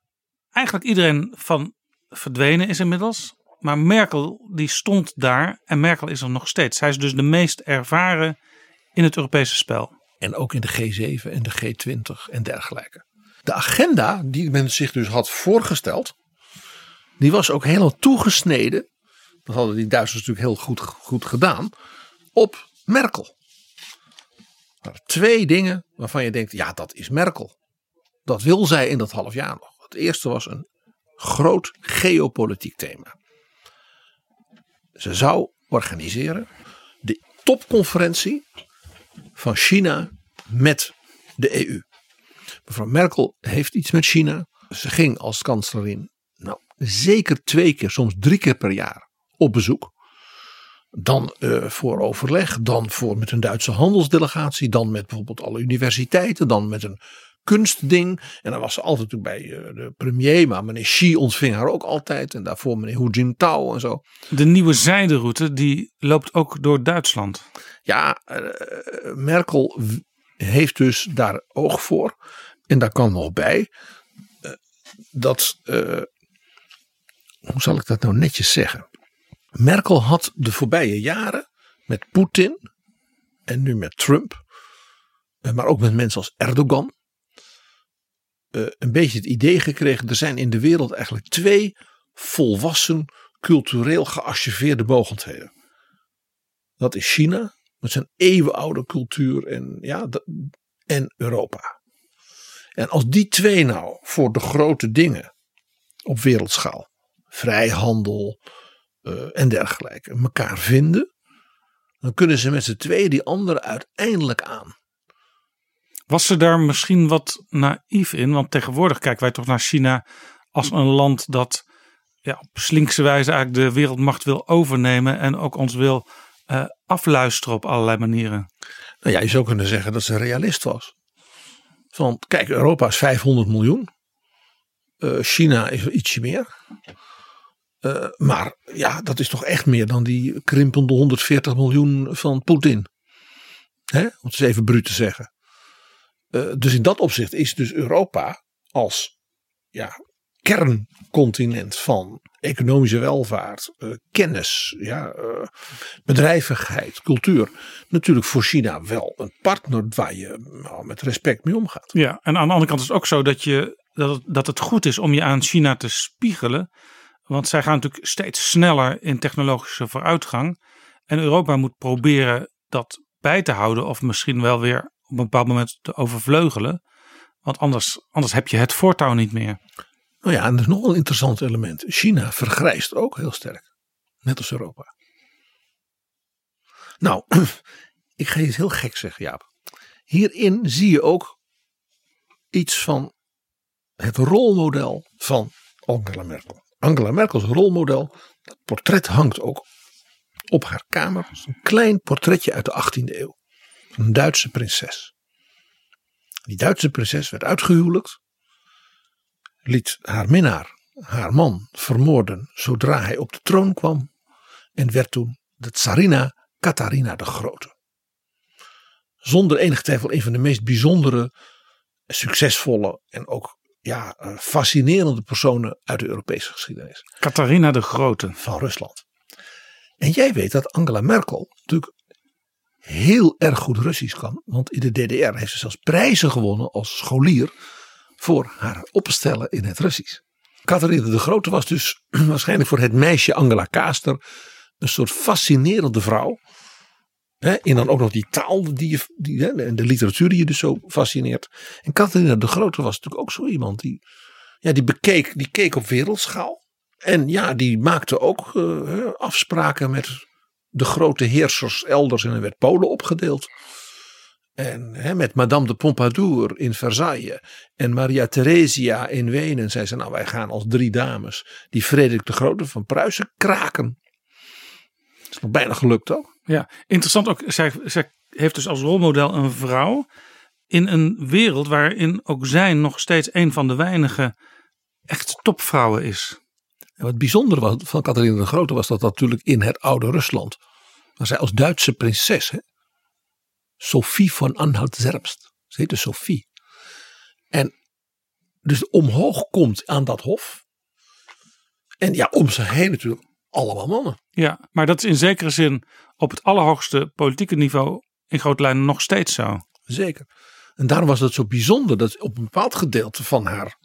eigenlijk iedereen van verdwenen is inmiddels. Maar Merkel die stond daar en Merkel is er nog steeds. Zij is dus de meest ervaren in het Europese spel. En ook in de G zeven en de G twintig en dergelijke. De agenda die men zich dus had voorgesteld, die was ook helemaal toegesneden. Dat hadden die Duitsers natuurlijk heel goed, goed gedaan. Op Merkel. Maar twee dingen waarvan je denkt, ja, dat is Merkel. Dat wil zij in dat half jaar nog. Het eerste was een groot geopolitiek thema. Ze zou organiseren de topconferentie van China met de E U. Mevrouw Merkel heeft iets met China. Ze ging als kanselier nou, zeker twee keer, soms drie keer per jaar op bezoek. Dan uh, voor overleg, dan voor, met een Duitse handelsdelegatie, dan met bijvoorbeeld alle universiteiten, dan met een kunstding. En dan was ze altijd natuurlijk bij uh, de premier, maar meneer Xi ontving haar ook altijd. En daarvoor meneer Hu Jintao en zo. De nieuwe zijderoute, die loopt ook door Duitsland. Ja, uh, Merkel heeft dus daar oog voor. En daar kan nog bij uh, dat, uh, hoe zal ik dat nou netjes zeggen? Merkel had de voorbije jaren met Poetin en nu met Trump, maar ook met mensen als Erdogan, een beetje het idee gekregen, er zijn in de wereld eigenlijk twee volwassen, cultureel gearchiveerde mogendheden. Dat is China met zijn eeuwenoude cultuur en, ja, en Europa. En als die twee nou voor de grote dingen op wereldschaal, vrijhandel, Uh, en dergelijke, elkaar vinden, dan kunnen ze met z'n tweeën die anderen uiteindelijk aan. Was ze daar misschien wat naïef in? Want tegenwoordig kijken wij toch naar China als een land dat ja, op slinkse wijze eigenlijk de wereldmacht wil overnemen en ook ons wil uh, afluisteren op allerlei manieren. Nou ja, je zou kunnen zeggen dat ze realist was. Van kijk, Europa is vijfhonderd miljoen. Uh, China is ietsje meer. Uh, maar ja, dat is toch echt meer dan die krimpende honderdveertig miljoen van Poetin. Hè? Om het eens even bruut te zeggen. Uh, dus in dat opzicht is dus Europa als ja, kerncontinent van economische welvaart, uh, kennis, ja, uh, bedrijvigheid, cultuur. Natuurlijk voor China wel een partner waar je nou, met respect mee omgaat. Ja, en aan de andere kant is het ook zo dat, je, dat, het, dat het goed is om je aan China te spiegelen. Want zij gaan natuurlijk steeds sneller in technologische vooruitgang. En Europa moet proberen dat bij te houden. Of misschien wel weer op een bepaald moment te overvleugelen. Want anders, anders heb je het voortouw niet meer. Nou ja, en er is nog een interessant element. China vergrijst ook heel sterk. Net als Europa. Nou, ik ga iets heel gek zeggen, Jaap. Hierin zie je ook iets van het rolmodel van Angela Merkel. Angela Merkels rolmodel, dat portret hangt ook op haar kamer. Een klein portretje uit de achttiende eeuw. Een Duitse prinses. Die Duitse prinses werd uitgehuwelijkt. Liet haar minnaar, haar man, vermoorden zodra hij op de troon kwam. En werd toen de tsarina Katharina de Grote. Zonder enige twijfel een van de meest bijzondere, succesvolle en ook ja, fascinerende personen uit de Europese geschiedenis. Katharina de Grote. Van Rusland. En jij weet dat Angela Merkel natuurlijk heel erg goed Russisch kan. Want in de D D R heeft ze zelfs prijzen gewonnen als scholier voor haar opstellen in het Russisch. Katharina de Grote was dus waarschijnlijk voor het meisje Angela Kaester een soort fascinerende vrouw. Hè, en dan ook nog die taal die je, die, hè, de literatuur die je dus zo fascineert. En Katharina de Grote was natuurlijk ook zo iemand die, ja, die, bekeek, die keek op wereldschaal. En ja, die maakte ook uh, afspraken met de grote heersers elders. En er werd Polen opgedeeld. En hè, met Madame de Pompadour in Versailles en Maria Theresia in Wenen zei ze: nou, wij gaan als drie dames die Frederik de Grote van Pruisen kraken. Dat is nog bijna gelukt ook. Ja, interessant ook. Zij, zij heeft dus als rolmodel een vrouw in een wereld waarin ook zij nog steeds een van de weinige echt topvrouwen is. En wat bijzonder was van Katharina de Grote was dat, dat natuurlijk in het oude Rusland. Maar zij als Duitse prinses, hè? Sophie van Anhalt-Zerbst. Ze heette Sophie. En dus omhoog komt aan dat hof. En ja, om ze heen natuurlijk allemaal mannen. Ja, maar dat is in zekere zin op het allerhoogste politieke niveau in grote lijnen nog steeds zo. Zeker. En daarom was het zo bijzonder dat op een bepaald gedeelte van haar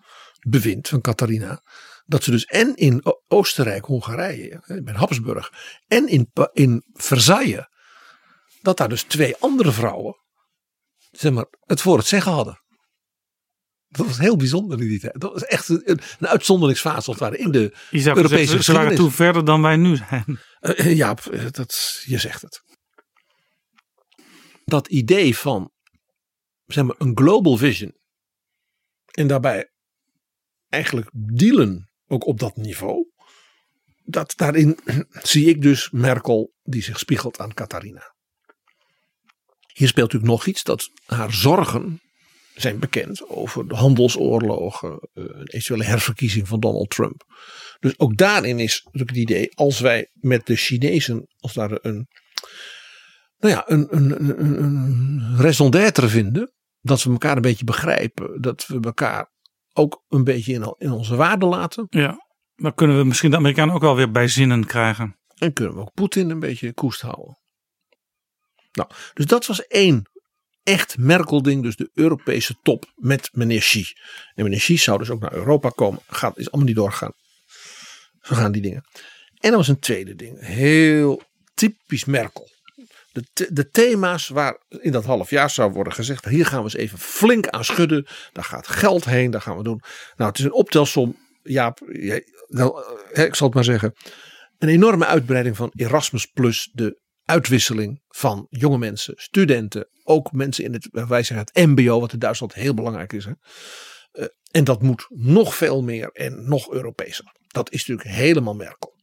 bewind, van Katharina, dat ze dus en in Oostenrijk, Hongarije, bij Habsburg, en in, in Versailles, dat daar dus twee andere vrouwen, zeg maar, het voor het zeggen hadden. Dat was heel bijzonder in die tijd. Dat was echt een, een uitzonderingsfase, als het ware, in de Europese geschiedenis. Ze waren toen verder dan wij nu zijn. Uh, ja, dat, je zegt het. Dat idee van, zeg maar, een global vision. En daarbij eigenlijk dealen ook op dat niveau. Dat daarin zie ik dus Merkel die zich spiegelt aan Katharina. Hier speelt natuurlijk nog iets, dat haar zorgen zijn bekend over de handelsoorlogen, een eventuele herverkiezing van Donald Trump. Dus ook daarin is natuurlijk het idee, als wij met de Chinezen als daar een, nou ja, een, een, een, een raison d'être vinden, dat we elkaar een beetje begrijpen, dat we elkaar ook een beetje in, in onze waarde laten. Ja, dan kunnen we misschien de Amerikanen ook wel weer bij zinnen krijgen. En kunnen we ook Poetin een beetje koest houden. Nou, dus dat was één echt Merkel-ding, dus de Europese top met meneer Xi. En meneer Xi zou dus ook naar Europa komen, gaat, is allemaal niet doorgaan. Zo gaan die dingen. En er was een tweede ding, heel typisch Merkel. De, de thema's waar in dat half jaar zou worden gezegd, hier gaan we eens even flink aan schudden. Daar gaat geld heen, daar gaan we doen. Nou, het is een optelsom, Jaap, jij, nou, ik zal het maar zeggen. Een enorme uitbreiding van Erasmus plus de uitwisseling van jonge mensen, studenten, ook mensen in het, wij zeggen het M B O, wat in Duitsland heel belangrijk is. Hè? Uh, en dat moet nog veel meer en nog Europeeser. Dat is natuurlijk helemaal Merkel.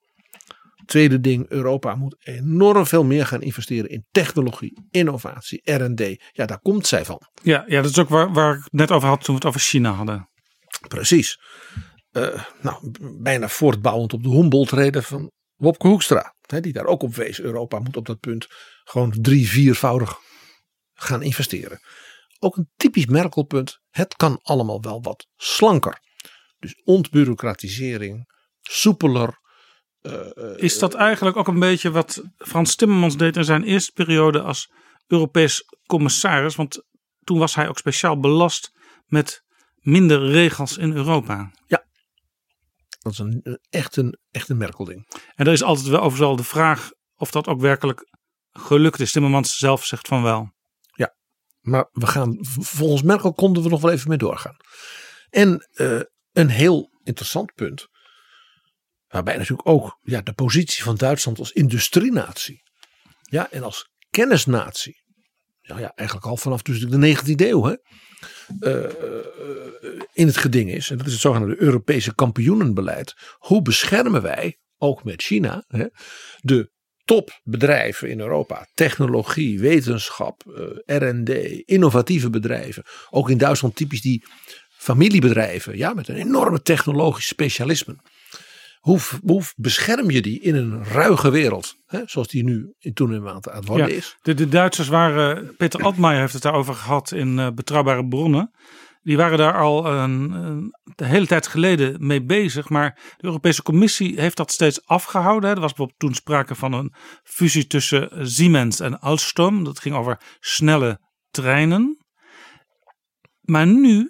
Tweede ding, Europa moet enorm veel meer gaan investeren in technologie, innovatie, R en D. Ja, daar komt zij van. Ja, ja, dat is ook waar, waar ik net over had toen we het over China hadden. Precies. Uh, nou, bijna voortbouwend op de Humboldt-rede van Wopke Hoekstra, die daar ook op wees. Europa moet op dat punt gewoon drie, viervoudig gaan investeren. Ook een typisch Merkelpunt. Het kan allemaal wel wat slanker. Dus ontbureaucratisering, soepeler. Uh, Is dat eigenlijk ook een beetje wat Frans Timmermans deed in zijn eerste periode als Europees commissaris? Want toen was hij ook speciaal belast met minder regels in Europa. Ja. Dat is een, echt een, echt een Merkel-ding. En er is altijd wel overal de vraag of dat ook werkelijk gelukt is. Timmermans zelf zegt van wel. Ja, maar we gaan, volgens Merkel konden we nog wel even mee doorgaan. En uh, een heel interessant punt. Waarbij natuurlijk ook ja, de positie van Duitsland als industrienatie. Ja, en als kennisnatie. Ja, ja, eigenlijk al vanaf dus de negentiende eeuw hè, uh, uh, in het geding is. En dat is het zogenaamde Europese kampioenenbeleid. Hoe beschermen wij, ook met China, hè, de topbedrijven in Europa. Technologie, wetenschap, uh, R en D, innovatieve bedrijven. Ook in Duitsland typisch die familiebedrijven. Ja, met een enorme technologisch specialisme. Hoe, hoe bescherm je die in een ruige wereld? Hè, zoals die nu in toen en maand aan het worden ja, is. De, de Duitsers waren, Peter Altmaier heeft het daarover gehad in uh, Betrouwbare Bronnen. Die waren daar al een, een de hele tijd geleden mee bezig. Maar de Europese Commissie heeft dat steeds afgehouden. Hè. Er was bijvoorbeeld toen sprake van een fusie tussen Siemens en Alstom. Dat ging over snelle treinen. Maar nu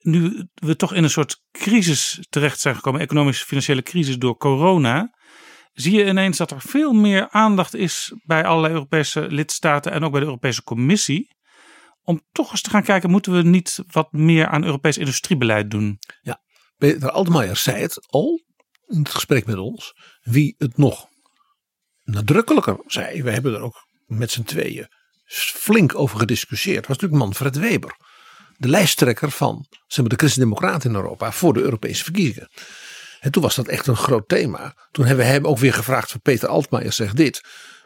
nu we toch in een soort crisis terecht zijn gekomen, economische financiële crisis door corona, zie je ineens dat er veel meer aandacht is bij allerlei Europese lidstaten en ook bij de Europese Commissie. Om toch eens te gaan kijken, moeten we niet wat meer aan Europees industriebeleid doen? Ja, Peter Altmaier zei het al in het gesprek met ons. Wie het nog nadrukkelijker zei, we hebben er ook met z'n tweeën flink over gediscussieerd, was natuurlijk Manfred Weber. De lijsttrekker van zeg maar, de Christen-Democraten in Europa voor de Europese verkiezingen. En toen was dat echt een groot thema. Toen hebben we hem ook weer gevraagd van Peter Altmaier zegt dit.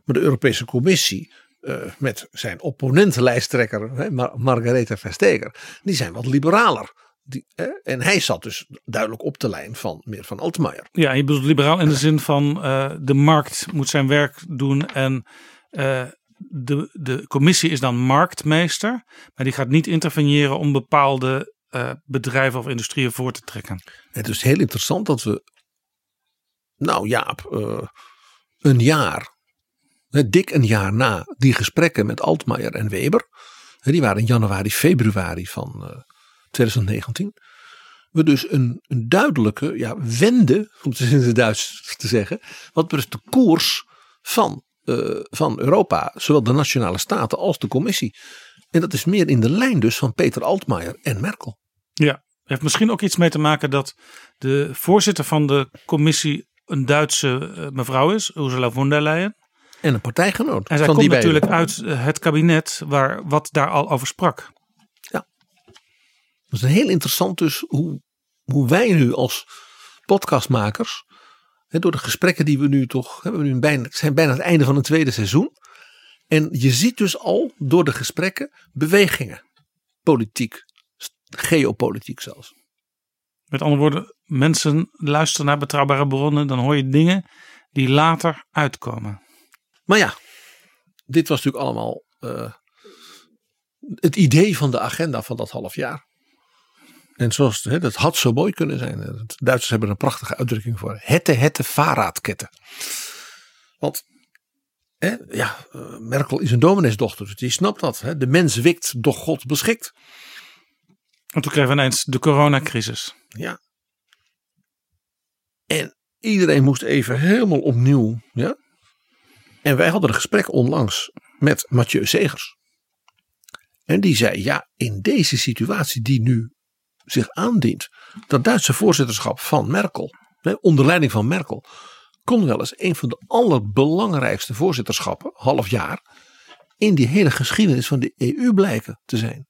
Maar de Europese Commissie uh, met zijn opponentenlijsttrekker Mar- Margaretha Vestager. Die zijn wat liberaler. Die, eh, en hij zat dus duidelijk op de lijn van meer van Altmaier. Ja, je bedoelt liberaal in de zin van uh, de markt moet zijn werk doen en... Uh, De, de commissie is dan marktmeester, maar die gaat niet interveneren om bepaalde uh, bedrijven of industrieën voor te trekken. Het is heel interessant dat we, nou Jaap, uh, een jaar, dik een jaar na die gesprekken met Altmaier en Weber, die waren in januari, februari van uh, twintig negentien, we dus een, een duidelijke ja, wende, om het in het Duits te zeggen, wat betreft de koers van Uh, van Europa, zowel de nationale staten als de commissie. En dat is meer in de lijn dus van Peter Altmaier en Merkel. Ja, heeft misschien ook iets mee te maken dat de voorzitter van de commissie een Duitse uh, mevrouw is, Ursula von der Leyen. En een partijgenoot. En zij komt natuurlijk uit uh, het kabinet waar wat daar al over sprak. Ja, dat is heel interessant dus hoe, hoe wij nu als podcastmakers door de gesprekken die we nu toch hebben, we nu bijna, zijn bijna het einde van het tweede seizoen. En je ziet dus al door de gesprekken bewegingen. Politiek, geopolitiek zelfs. Met andere woorden, mensen luisteren naar betrouwbare bronnen. Dan hoor je dingen die later uitkomen. Maar ja, dit was natuurlijk allemaal uh, het idee van de agenda van dat half jaar. En zoals het, dat had zo mooi kunnen zijn. De Duitsers hebben een prachtige uitdrukking voor. Hette, hette, Fahrradkette. Want hè, ja, Merkel is een domineesdochter. Dus die snapt dat. Hè. De mens wikt, doch God beschikt. En toen kregen we ineens de coronacrisis. Ja. En iedereen moest even helemaal opnieuw. Ja. En wij hadden een gesprek onlangs met Mathieu Segers. En die zei, ja, in deze situatie die nu zich aandient, dat Duitse voorzitterschap van Merkel, onder leiding van Merkel, kon wel eens een van de allerbelangrijkste voorzitterschappen, half jaar, in die hele geschiedenis van de E U blijken te zijn.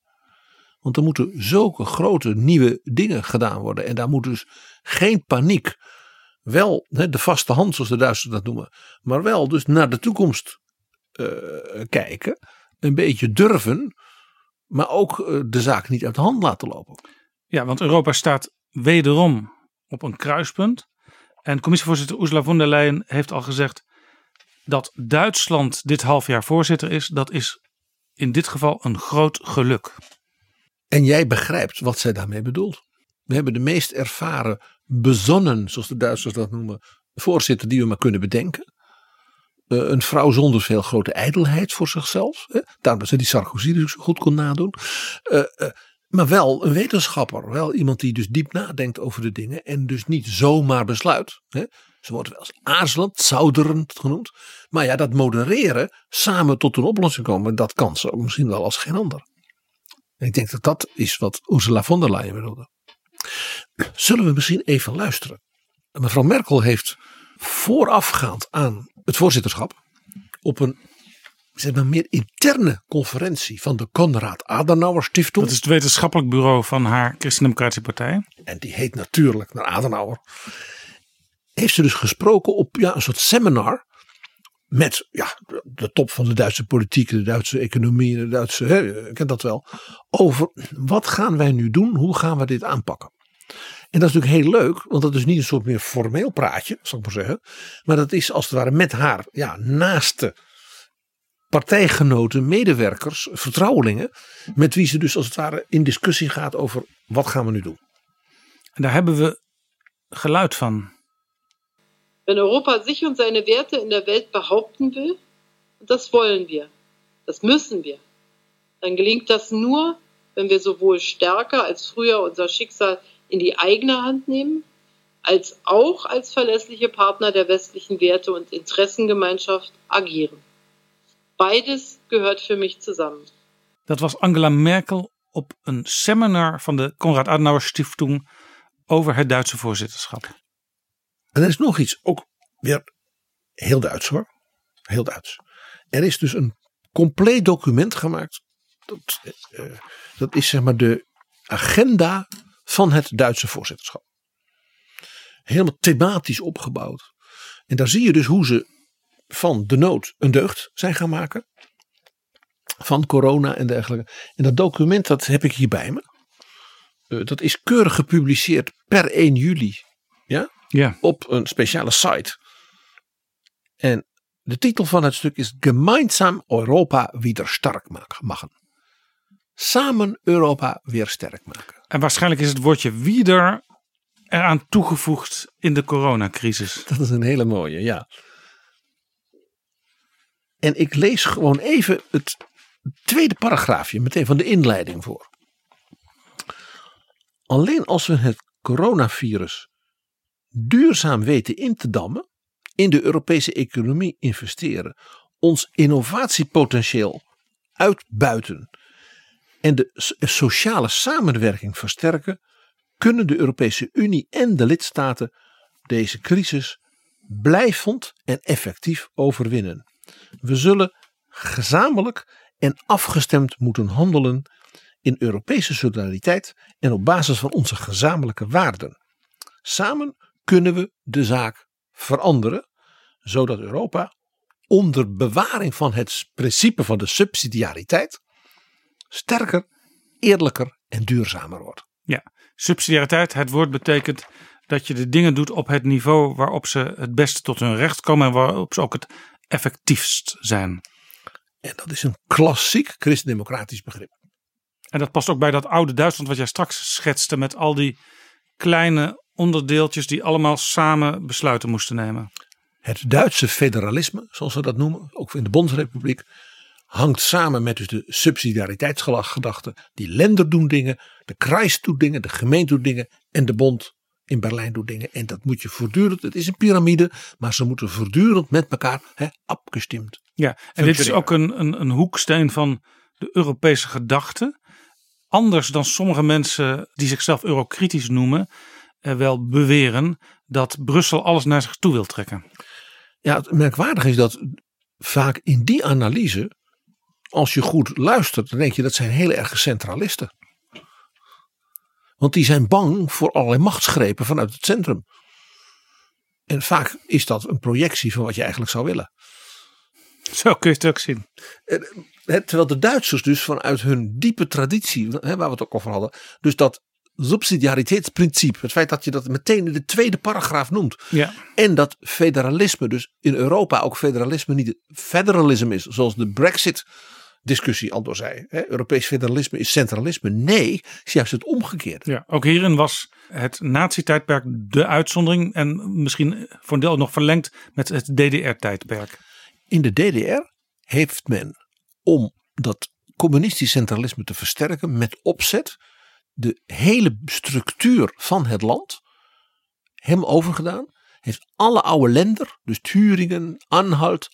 Want er moeten zulke grote nieuwe dingen gedaan worden en daar moet dus geen paniek, wel de vaste hand zoals de Duitsers dat noemen, maar wel dus naar de toekomst uh, kijken, een beetje durven, maar ook de zaak niet uit de hand laten lopen. Ja, want Europa staat wederom op een kruispunt. En commissievoorzitter Ursula von der Leyen heeft al gezegd dat Duitsland dit halfjaar voorzitter is. Dat is in dit geval een groot geluk. En jij begrijpt wat zij daarmee bedoelt. We hebben de meest ervaren, bezonnen, zoals de Duitsers dat noemen, voorzitter die we maar kunnen bedenken. Een vrouw zonder veel grote ijdelheid voor zichzelf. Daarom dat ze die Sarkozy zo goed kon nadoen. Uh, uh, Maar wel een wetenschapper, wel iemand die dus diep nadenkt over de dingen en dus niet zomaar besluit. Hè. Ze wordt wel eens aarzelend, zouderend genoemd. Maar ja, dat modereren, samen tot een oplossing komen, dat kan ze misschien wel als geen ander. En ik denk dat dat is wat Ursula von der Leyen bedoelde. Zullen we misschien even luisteren? Mevrouw Merkel heeft voorafgaand aan het voorzitterschap op een zeg maar meer interne conferentie van de Konrad Adenauer Stiftung. Dat is het wetenschappelijk bureau van haar Christendemocratische Partij. En die heet natuurlijk naar Adenauer. Heeft ze dus gesproken op ja, een soort seminar met ja, de top van de Duitse politiek, de Duitse economie, de Duitse, hè, ik ken dat wel, over wat gaan wij nu doen, hoe gaan we dit aanpakken. En dat is natuurlijk heel leuk, want dat is niet een soort meer formeel praatje, zal ik maar zeggen, maar dat is als het ware met haar ja, naaste partijgenoten, medewerkers, vertrouwelingen, met wie ze dus als het ware in discussie gaat over wat gaan we nu doen. En daar hebben we geluid van. Wenn Europa sich und seine Werte in der Welt behaupten will, das wollen wir, das müssen wir, dann gelingt das nur, wenn wir sowohl stärker als früher unser Schicksal in die eigene Hand nehmen, als auch als verlässliche Partner der westlichen Werte- und Interessengemeinschaft agieren. Beides gehört für mich zusammen. Dat was Angela Merkel op een seminar van de Konrad-Adenauer-Stiftung over het Duitse voorzitterschap. En er is nog iets, ook weer heel Duits hoor. Heel Duits. Er is dus een compleet document gemaakt. Dat, uh, dat is zeg maar de agenda van het Duitse voorzitterschap. Helemaal thematisch opgebouwd. En daar zie je dus hoe ze van de nood een deugd zijn gaan maken. Van corona en dergelijke. En dat document, dat heb ik hier bij me. Uh, dat is keurig gepubliceerd per één juli. Ja? Ja. Op een speciale site. En de titel van het stuk is Gemeinsam Europa wieder stark machen. Samen Europa weer sterk maken. En waarschijnlijk is het woordje wieder eraan toegevoegd in de coronacrisis. Dat is een hele mooie, ja. En ik lees gewoon even het tweede paragraafje meteen van de inleiding voor. Alleen als we het coronavirus duurzaam weten in te dammen, in de Europese economie investeren, ons innovatiepotentieel uitbuiten en de sociale samenwerking versterken, kunnen de Europese Unie en de lidstaten deze crisis blijvend en effectief overwinnen. We zullen gezamenlijk en afgestemd moeten handelen in Europese solidariteit en op basis van onze gezamenlijke waarden. Samen kunnen we de zaak veranderen, zodat Europa onder bewaring van het principe van de subsidiariteit sterker, eerlijker en duurzamer wordt. Ja, subsidiariteit, het woord betekent dat je de dingen doet op het niveau waarop ze het beste tot hun recht komen en waarop ze ook het effectiefst zijn. En dat is een klassiek christendemocratisch begrip. En dat past ook bij dat oude Duitsland wat jij straks schetste met al die kleine onderdeeltjes die allemaal samen besluiten moesten nemen. Het Duitse federalisme, zoals we dat noemen, ook in de Bondsrepubliek, hangt samen met dus de subsidiariteitsgedachte. Die Länder doen dingen, de Kreis doet dingen, de gemeente doet dingen en de Bond in Berlijn doet dingen. En dat moet je voortdurend, het is een piramide, maar ze moeten voortdurend met elkaar hè, afgestemd. Ja, en dit is ook een, een, een hoeksteen van de Europese gedachte. Anders dan sommige mensen die zichzelf eurokritisch noemen, wel beweren dat Brussel alles naar zich toe wil trekken. Ja, het merkwaardige is dat vaak in die analyse, als je goed luistert, dan denk je dat zijn heel erg centralisten. Want die zijn bang voor allerlei machtsgrepen vanuit het centrum. En vaak is dat een projectie van wat je eigenlijk zou willen. Zo kun je het ook zien. Terwijl de Duitsers dus vanuit hun diepe traditie, waar we het ook over hadden, dus dat subsidiariteitsprincipe, het feit dat je dat meteen in de tweede paragraaf noemt. Ja. En dat federalisme, dus in Europa ook federalisme niet federalisme is, zoals de Brexit discussie al zei. Hè? Europees federalisme is centralisme. Nee, het is juist het omgekeerde. Ja, ook hierin was het nazi-tijdperk de uitzondering en misschien voor een deel nog verlengd met het D D R-tijdperk. In de D D R heeft men, om dat communistisch centralisme te versterken, met opzet de hele structuur van het land hem overgedaan. Heeft alle oude Länder, dus Thüringen, Anhalt,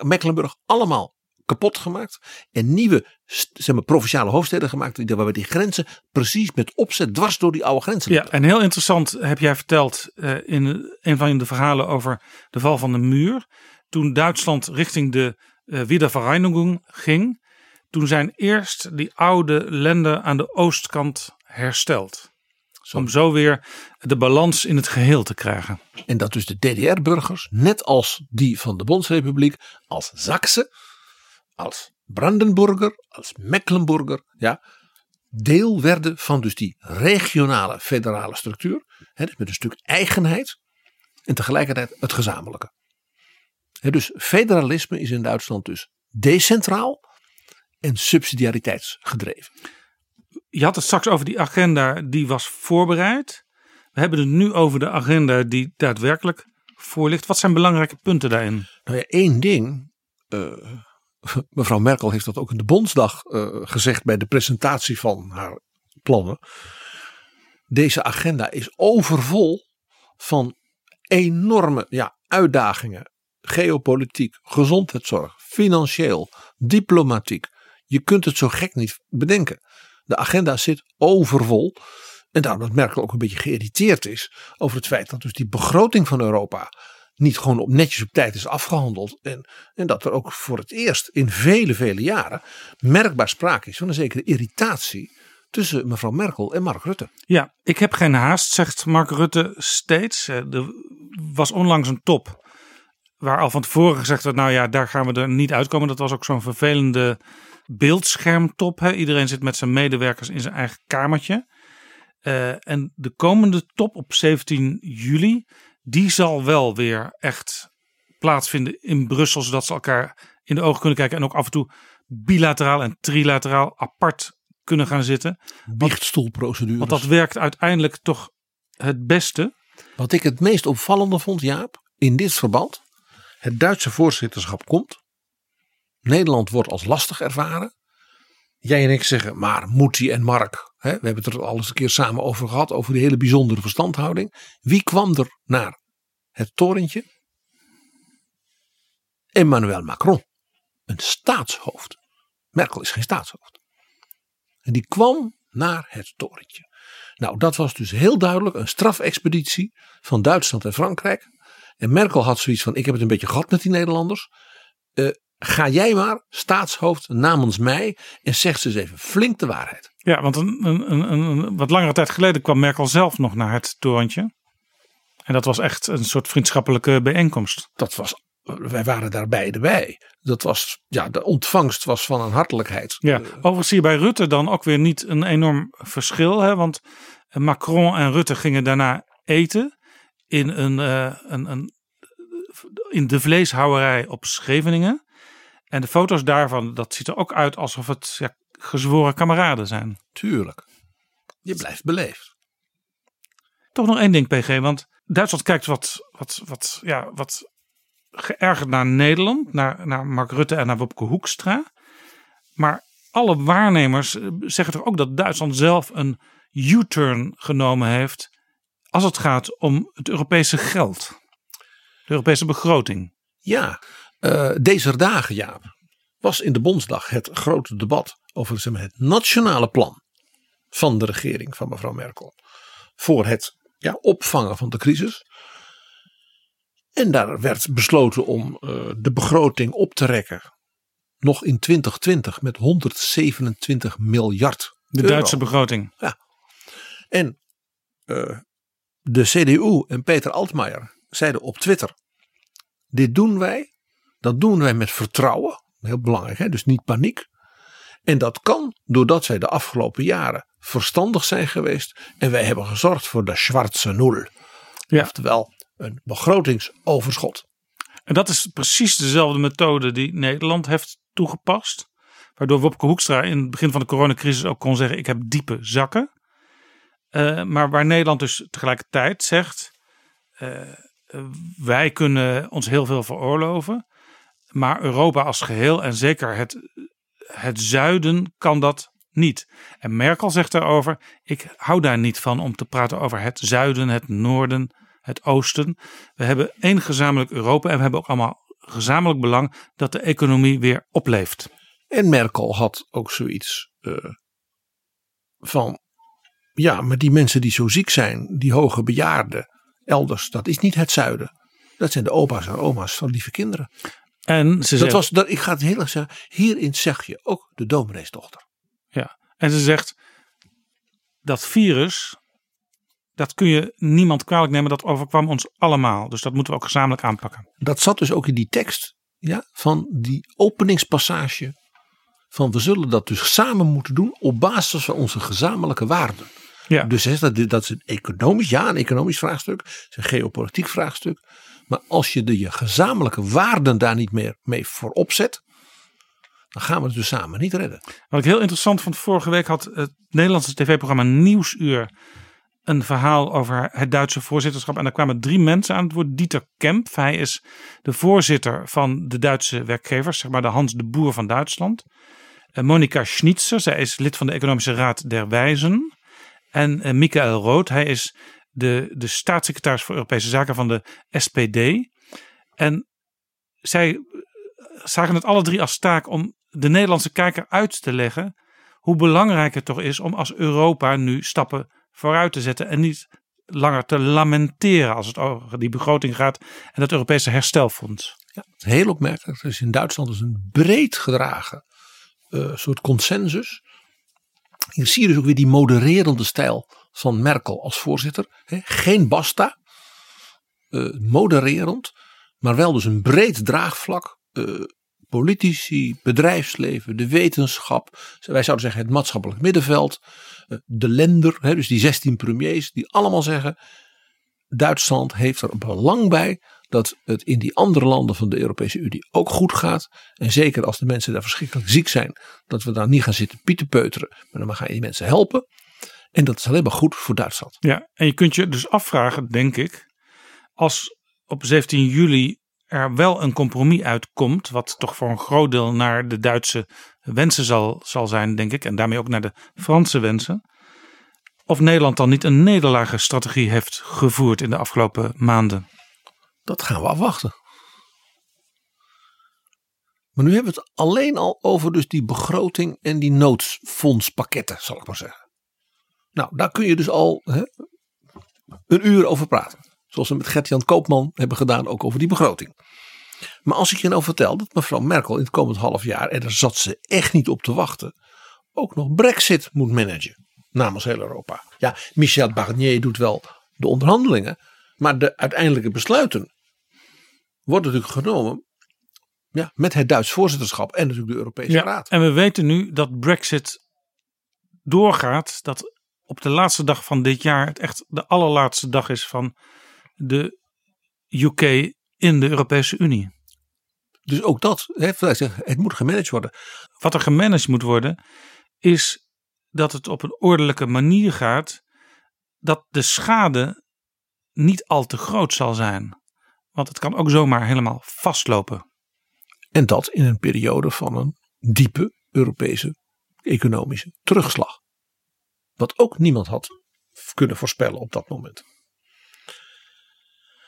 Mecklenburg, allemaal kapot gemaakt. En nieuwe zeg maar, provinciale hoofdsteden gemaakt. Waarbij die grenzen precies met opzet dwars door die oude grenzen liepen. Ja, en heel interessant heb jij verteld uh, in een van de verhalen over de val van de muur. Toen Duitsland richting de uh, Wiedervereinigung ging. Toen zijn eerst die oude Länder aan de oostkant hersteld. Zo. Om zo weer de balans in het geheel te krijgen. En dat dus de D D R-burgers, net als die van de Bondsrepubliek, als Saksen, als Brandenburger, als Mecklenburger, ja, deel werden van dus die regionale federale structuur. Hè, dus met een stuk eigenheid en tegelijkertijd het gezamenlijke. Hè, dus federalisme is in Duitsland dus decentraal en subsidiariteitsgedreven. Je had het straks over die agenda die was voorbereid. We hebben het nu over de agenda die daadwerkelijk voor ligt. Wat zijn belangrijke punten daarin? Nou ja, één ding. Uh, Mevrouw Merkel heeft dat ook in de Bondsdag uh, gezegd bij de presentatie van haar plannen. Deze agenda is overvol van enorme ja, uitdagingen. Geopolitiek, gezondheidszorg, financieel, diplomatiek. Je kunt het zo gek niet bedenken. De agenda zit overvol. En daarom dat Merkel ook een beetje geïrriteerd is over het feit dat dus die begroting van Europa niet gewoon op netjes op tijd is afgehandeld. En, en dat er ook voor het eerst in vele, vele jaren merkbaar sprake is van een zekere irritatie tussen mevrouw Merkel en Mark Rutte. Ja, ik heb geen haast, zegt Mark Rutte steeds. Er was onlangs een top waar al van tevoren gezegd werd, nou ja, daar gaan we er niet uitkomen. Dat was ook zo'n vervelende beeldschermtop. Hè? Iedereen zit met zijn medewerkers in zijn eigen kamertje. Uh, en de komende top op zeventien juli, die zal wel weer echt plaatsvinden in Brussel, zodat ze elkaar in de ogen kunnen kijken en ook af en toe bilateraal en trilateraal apart kunnen gaan zitten. Biechtstoelprocedures. Want dat werkt uiteindelijk toch het beste. Wat ik het meest opvallende vond, Jaap, in dit verband, het Duitse voorzitterschap komt. Nederland wordt als lastig ervaren. Jij en ik zeggen, maar Moetie en Mark, hè, we hebben het er al eens een keer samen over gehad, over die hele bijzondere verstandhouding. Wie kwam er naar het torentje? Emmanuel Macron, een staatshoofd. Merkel is geen staatshoofd. En die kwam naar het torentje. Nou, dat was dus heel duidelijk een strafexpeditie van Duitsland en Frankrijk. En Merkel had zoiets van, ik heb het een beetje gehad met die Nederlanders. Uh, Ga jij maar, staatshoofd, namens mij en zeg ze eens even flink de waarheid. Ja, want een, een, een wat langere tijd geleden kwam Merkel zelf nog naar het torentje. En dat was echt een soort vriendschappelijke bijeenkomst. Dat was, wij waren daar beide bij. Dat was, ja, de ontvangst was van een hartelijkheid. Ja, overigens zie je bij Rutte dan ook weer niet een enorm verschil. Hè? Want Macron en Rutte gingen daarna eten in, een, uh, een, een, in de vleeshouwerij op Scheveningen. En de foto's daarvan, dat ziet er ook uit alsof het ja, gezworen kameraden zijn. Tuurlijk. Je blijft beleefd. Toch nog één ding, P G. Want Duitsland kijkt wat, wat, wat, ja, wat geërgerd naar Nederland. Naar, naar Mark Rutte en naar Wopke Hoekstra. Maar alle waarnemers zeggen toch ook dat Duitsland zelf een U-turn genomen heeft. Als het gaat om het Europese geld. De Europese begroting. Ja. Uh, deze dagen, Jaap, was in de Bondsdag het grote debat over zeg maar, het nationale plan van de regering van mevrouw Merkel. Voor het ja, opvangen van de crisis. En daar werd besloten om uh, de begroting op te rekken. Nog in twintig twintig met honderdzevenentwintig miljard de euro. Duitse begroting. Ja. En uh, de C D U en Peter Altmaier zeiden op Twitter. Dit doen wij. Dat doen wij met vertrouwen, heel belangrijk, hè? Dus niet paniek. En dat kan doordat zij de afgelopen jaren verstandig zijn geweest. En wij hebben gezorgd voor de schwarze nul. Ja. Oftewel een begrotingsoverschot. En dat is precies dezelfde methode die Nederland heeft toegepast. Waardoor Wopke Hoekstra in het begin van de coronacrisis ook kon zeggen ik heb diepe zakken. Uh, maar waar Nederland dus tegelijkertijd zegt uh, wij kunnen ons heel veel veroorloven. Maar Europa als geheel en zeker het, het zuiden kan dat niet. En Merkel zegt daarover, ik hou daar niet van om te praten over het zuiden, het noorden, het oosten. We hebben één gezamenlijk Europa en we hebben ook allemaal gezamenlijk belang dat de economie weer opleeft. En Merkel had ook zoiets uh, van, ja, maar die mensen die zo ziek zijn, die hoge bejaarden elders, dat is niet het zuiden. Dat zijn de opa's en oma's van lieve kinderen. En ze dat zegt, was, dat, ik ga het heel erg zeggen, hierin zeg je ook de domineesdochter. Ja, en ze zegt, dat virus, dat kun je niemand kwalijk nemen, dat overkwam ons allemaal. Dus dat moeten we ook gezamenlijk aanpakken. Dat zat dus ook in die tekst, ja, van die openingspassage, van we zullen dat dus samen moeten doen op basis van onze gezamenlijke waarden. Ja. Dus he, dat, dat is een economisch, ja, een economisch vraagstuk, het is een geopolitiek vraagstuk. Maar als je de, je gezamenlijke waarden daar niet meer mee voorop zet, dan gaan we het dus samen niet redden. Wat ik heel interessant vond, vorige week had het Nederlandse tv-programma Nieuwsuur een verhaal over het Duitse voorzitterschap. En daar kwamen drie mensen aan het woord. Dieter Kempf, hij is de voorzitter van de Duitse werkgevers, zeg maar de Hans de Boer van Duitsland. Monika Schnitzer, zij is lid van de Economische Raad der Wijzen. En Michael Roth, hij is de, de staatssecretaris voor Europese Zaken van de S P D. En zij zagen het alle drie als taak om de Nederlandse kijker uit te leggen hoe belangrijk het toch is om als Europa nu stappen vooruit te zetten en niet langer te lamenteren als het over die begroting gaat en dat Europese herstelfonds. Ja, heel opmerkelijk. Dus in Duitsland is een breed gedragen uh, soort consensus. Hier zie je dus ook weer die modererende stijl van Merkel als voorzitter. He, geen basta, uh, modererend, maar wel dus een breed draagvlak. Uh, politici, bedrijfsleven, de wetenschap, wij zouden zeggen het maatschappelijk middenveld, de Länder, dus die zestien premiers die allemaal zeggen, Duitsland heeft er belang bij dat het in die andere landen van de Europese Unie ook goed gaat. En zeker als de mensen daar verschrikkelijk ziek zijn, dat we daar niet gaan zitten pietenpeuteren, maar dan gaan die mensen helpen. En dat is alleen maar goed voor Duitsland. Ja, en je kunt je dus afvragen, denk ik, als op zeventien juli er wel een compromis uitkomt, wat toch voor een groot deel naar de Duitse wensen zal, zal zijn, denk ik, en daarmee ook naar de Franse wensen, of Nederland dan niet een nederlagenstrategie heeft gevoerd in de afgelopen maanden. Dat gaan we afwachten. Maar nu hebben we het alleen al over dus die begroting en die noodfondspakketten, zal ik maar zeggen. Nou, daar kun je dus al hè, een uur over praten. Zoals we met Gert-Jan Koopman hebben gedaan, ook over die begroting. Maar als ik je nou vertel dat mevrouw Merkel in het komend half jaar, en daar zat ze echt niet op te wachten, ook nog Brexit moet managen namens heel Europa. Ja, Michel Barnier doet wel de onderhandelingen, maar de uiteindelijke besluiten worden natuurlijk genomen ja, met het Duits voorzitterschap en natuurlijk de Europese ja, Raad. En we weten nu dat Brexit doorgaat, dat op de laatste dag van dit jaar het echt de allerlaatste dag is van de U K in de Europese Unie. Dus ook dat, het moet gemanaged worden. Wat er gemanaged moet worden is dat het op een ordelijke manier gaat, dat de schade niet al te groot zal zijn. Want het kan ook zomaar helemaal vastlopen. En dat in een periode van een diepe Europese economische terugslag. Wat ook niemand had kunnen voorspellen op dat moment.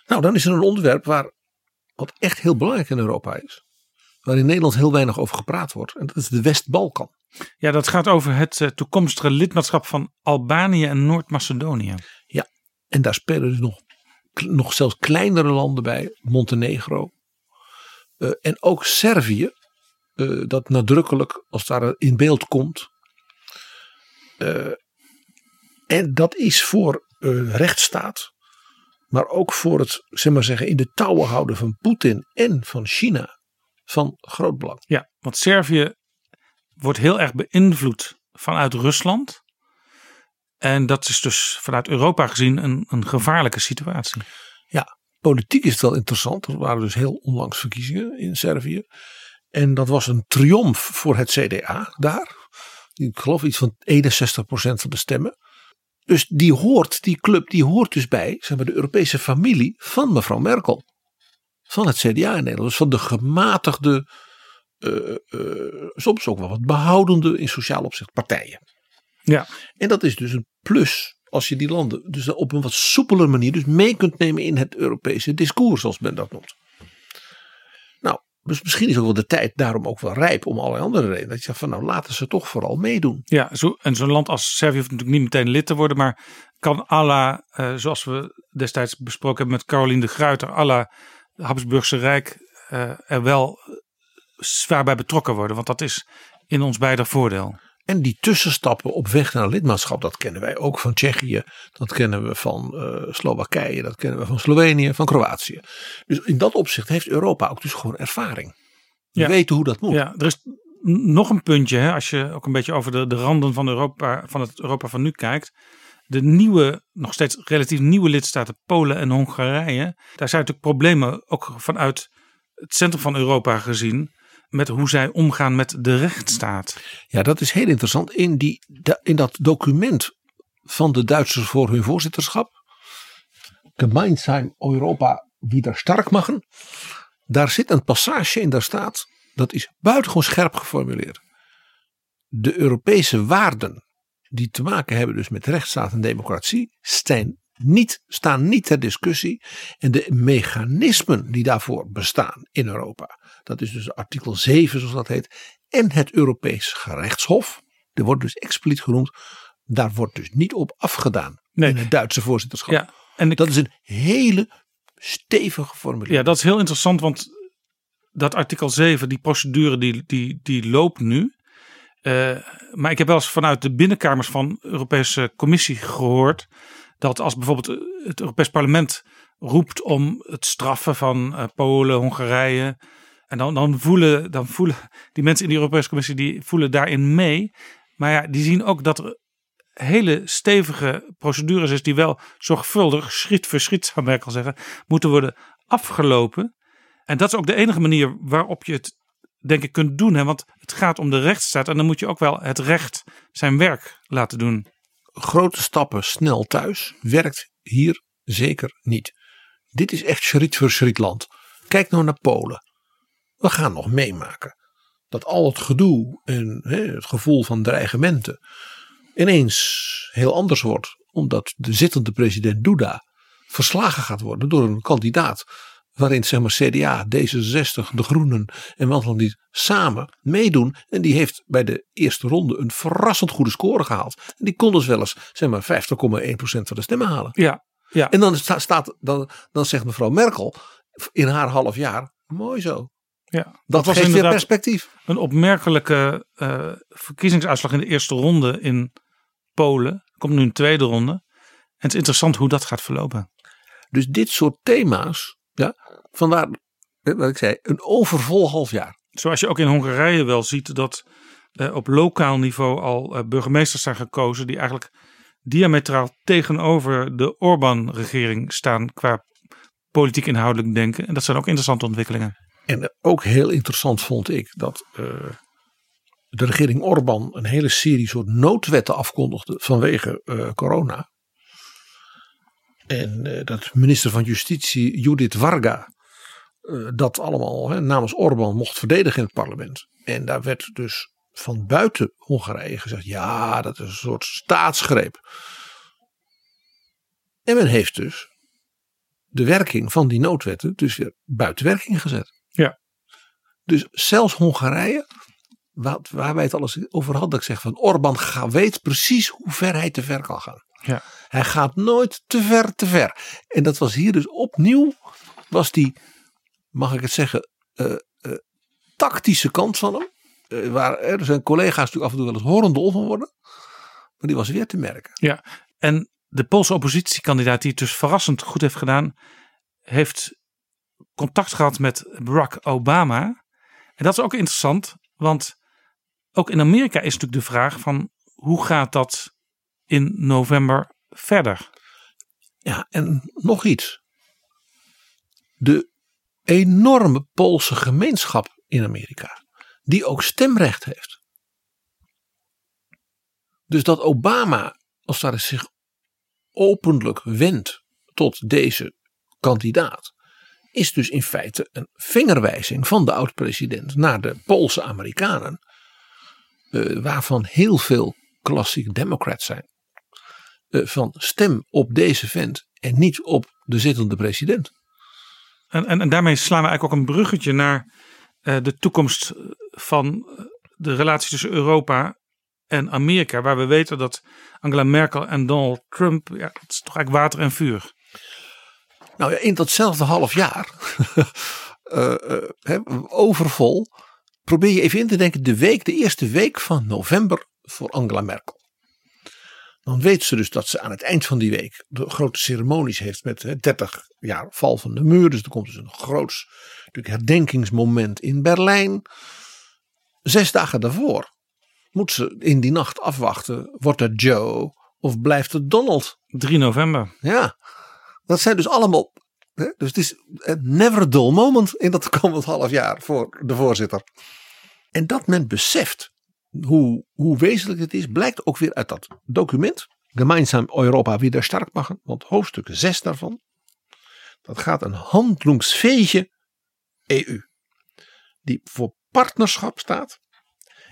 Nou, dan is er een onderwerp waar wat echt heel belangrijk in Europa is. Waar in Nederland heel weinig over gepraat wordt. En dat is de West-Balkan. Ja, dat gaat over het uh, toekomstige lidmaatschap van Albanië en Noord-Macedonië. Ja, en daar spelen dus nog, nog zelfs kleinere landen bij. Montenegro. Uh, en ook Servië. Uh, dat nadrukkelijk als daar in beeld komt. Uh, en dat is voor uh, rechtsstaat. Maar ook voor het, zeg maar zeggen, in de touwen houden van Poetin en van China van groot belang. Ja, want Servië wordt heel erg beïnvloed vanuit Rusland. En dat is dus vanuit Europa gezien een, een gevaarlijke situatie. Ja, politiek is het wel interessant. Er waren dus heel onlangs verkiezingen in Servië. En dat was een triomf voor het C D A daar. Ik geloof iets van eenenzestig procent van de stemmen. Dus die hoort, die club, die hoort dus bij zeg maar, de Europese familie van mevrouw Merkel. Van het C D A in Nederland. Dus van de gematigde, uh, uh, soms ook wel wat behoudende in sociaal opzicht partijen. Ja. En dat is dus een plus als je die landen dus op een wat soepeler manier dus mee kunt nemen in het Europese discours, zoals men dat noemt. Nou, dus misschien is ook wel de tijd daarom ook wel rijp om allerlei andere redenen. Dat je zegt van nou laten ze toch vooral meedoen. Ja, zo, en zo'n land als Servië hoeft natuurlijk niet meteen lid te worden. Maar kan à la, eh, zoals we destijds besproken hebben met Carolien de Gruyter, à la Habsburgse Rijk eh, er wel zwaar bij betrokken worden. Want dat is in ons beider voordeel. En die tussenstappen op weg naar lidmaatschap, dat kennen wij ook van Tsjechië. Dat kennen we van uh, Slowakije, dat kennen we van Slovenië, van Kroatië. Dus in dat opzicht heeft Europa ook dus gewoon ervaring. We ja. weten hoe dat moet. Ja, er is nog een puntje, hè, als je ook een beetje over de, de randen van, Europa, van het Europa van nu kijkt. De nieuwe, nog steeds relatief nieuwe lidstaten Polen en Hongarije. Daar zijn natuurlijk problemen, ook vanuit het centrum van Europa gezien, met hoe zij omgaan met de rechtsstaat. Ja, dat is heel interessant. In, die, in dat document van de Duitsers voor hun voorzitterschap. Gemeinsam Europa wieder stark machen. Daar zit een passage in, daar staat, dat is buitengewoon scherp geformuleerd. De Europese waarden die te maken hebben dus met rechtsstaat en democratie zijn niet, staan niet ter discussie. En de mechanismen die daarvoor bestaan in Europa, dat is dus artikel zeven zoals dat heet, en het Europees gerechtshof, er wordt dus expliciet genoemd, daar wordt dus niet op afgedaan nee. in het Duitse voorzitterschap. Ja, en ik... Dat is een hele stevige formulering. Ja, dat is heel interessant, want dat artikel zeven, die procedure die, die, die loopt nu. Uh, maar ik heb wel eens vanuit de binnenkamers van de Europese Commissie gehoord dat als bijvoorbeeld het Europees Parlement roept om het straffen van uh, Polen, Hongarije, en dan, dan, voelen, dan voelen die mensen in de Europese Commissie, die voelen daarin mee. Maar ja, die zien ook dat er hele stevige procedures is die wel zorgvuldig, schriet voor schriet zou Merkel zeggen, moeten worden afgelopen. En dat is ook de enige manier waarop je het denk ik kunt doen. Hè? Want het gaat om de rechtsstaat en dan moet je ook wel het recht zijn werk laten doen. Grote stappen snel thuis werkt hier zeker niet. Dit is echt schriet voor schriet land. Kijk nou naar Polen. We gaan nog meemaken dat al het gedoe en hè, het gevoel van dreigementen ineens heel anders wordt, omdat de zittende president Duda verslagen gaat worden door een kandidaat waarin zeg maar C D A, D zesenzestig, de Groenen en wat dan niet samen meedoen. En die heeft bij de eerste ronde een verrassend goede score gehaald. En die kon dus wel eens zeg maar vijftig komma één procent van de stemmen halen. Ja, ja. En dan, sta, staat, dan, dan zegt mevrouw Merkel in haar half jaar, mooi zo. Ja, dat, dat was geeft weer perspectief. Een opmerkelijke uh, verkiezingsuitslag in de eerste ronde in Polen. Er komt nu een tweede ronde. En het is interessant hoe dat gaat verlopen. Dus dit soort thema's, ja, vandaar wat ik zei, een overvol half jaar. Zoals je ook in Hongarije wel ziet dat uh, op lokaal niveau al uh, burgemeesters zijn gekozen die eigenlijk diametraal tegenover de Orbán-regering staan qua politiek inhoudelijk denken. En dat zijn ook interessante ontwikkelingen. En ook heel interessant vond ik dat uh, de regering Orbán een hele serie soort noodwetten afkondigde vanwege uh, corona. En uh, dat minister van Justitie Judith Varga uh, dat allemaal hè, namens Orbán mocht verdedigen in het parlement. En daar werd dus van buiten Hongarije gezegd, ja, dat is een soort staatsgreep. En men heeft dus de werking van die noodwetten dus weer buiten werking gezet. Ja. Dus zelfs Hongarije, waar, waar wij het alles over hadden, dat ik zeg van Orbán weet precies hoe ver hij te ver kan gaan. Ja. Hij gaat nooit te ver te ver. En dat was hier dus opnieuw, was die, mag ik het zeggen, uh, uh, tactische kant van hem. Uh, waar er zijn collega's natuurlijk af en toe wel eens horendol van worden. Maar die was weer te merken. Ja, en de Poolse oppositiekandidaat die het dus verrassend goed heeft gedaan, heeft contact gehad met Barack Obama. En dat is ook interessant, want ook in Amerika is natuurlijk de vraag van hoe gaat dat in november verder? Ja, en nog iets. De enorme Poolse gemeenschap in Amerika, die ook stemrecht heeft. Dus dat Obama, als daar is, zich openlijk wendt tot deze kandidaat, is dus in feite een vingerwijzing van de oud-president naar de Poolse Amerikanen, uh, waarvan heel veel klassiek democrats zijn, uh, van stem op deze vent en niet op de zittende president. En, en, en daarmee slaan we eigenlijk ook een bruggetje naar uh, de toekomst van de relatie tussen Europa en Amerika, waar we weten dat Angela Merkel en Donald Trump, ja, dat is toch eigenlijk water en vuur. Nou ja, in datzelfde half jaar, uh, uh, overvol, probeer je even in te denken de week, de eerste week van november voor Angela Merkel. Dan weet ze dus dat ze aan het eind van die week de grote ceremonies heeft met hè, dertig jaar val van de muur. Dus er komt dus een groots natuurlijk, herdenkingsmoment in Berlijn. Zes dagen daarvoor moet ze in die nacht afwachten, wordt het Joe of blijft het Donald? drie november. Ja, dat zijn dus allemaal, hè? Dus het is een never dull moment in dat komend half jaar voor de voorzitter. En dat men beseft hoe, hoe wezenlijk het is, blijkt ook weer uit dat document gemeinsam Europa wieder stark machen. Want hoofdstuk zes daarvan, dat gaat een handlungsfähige E U. Die voor partnerschap staat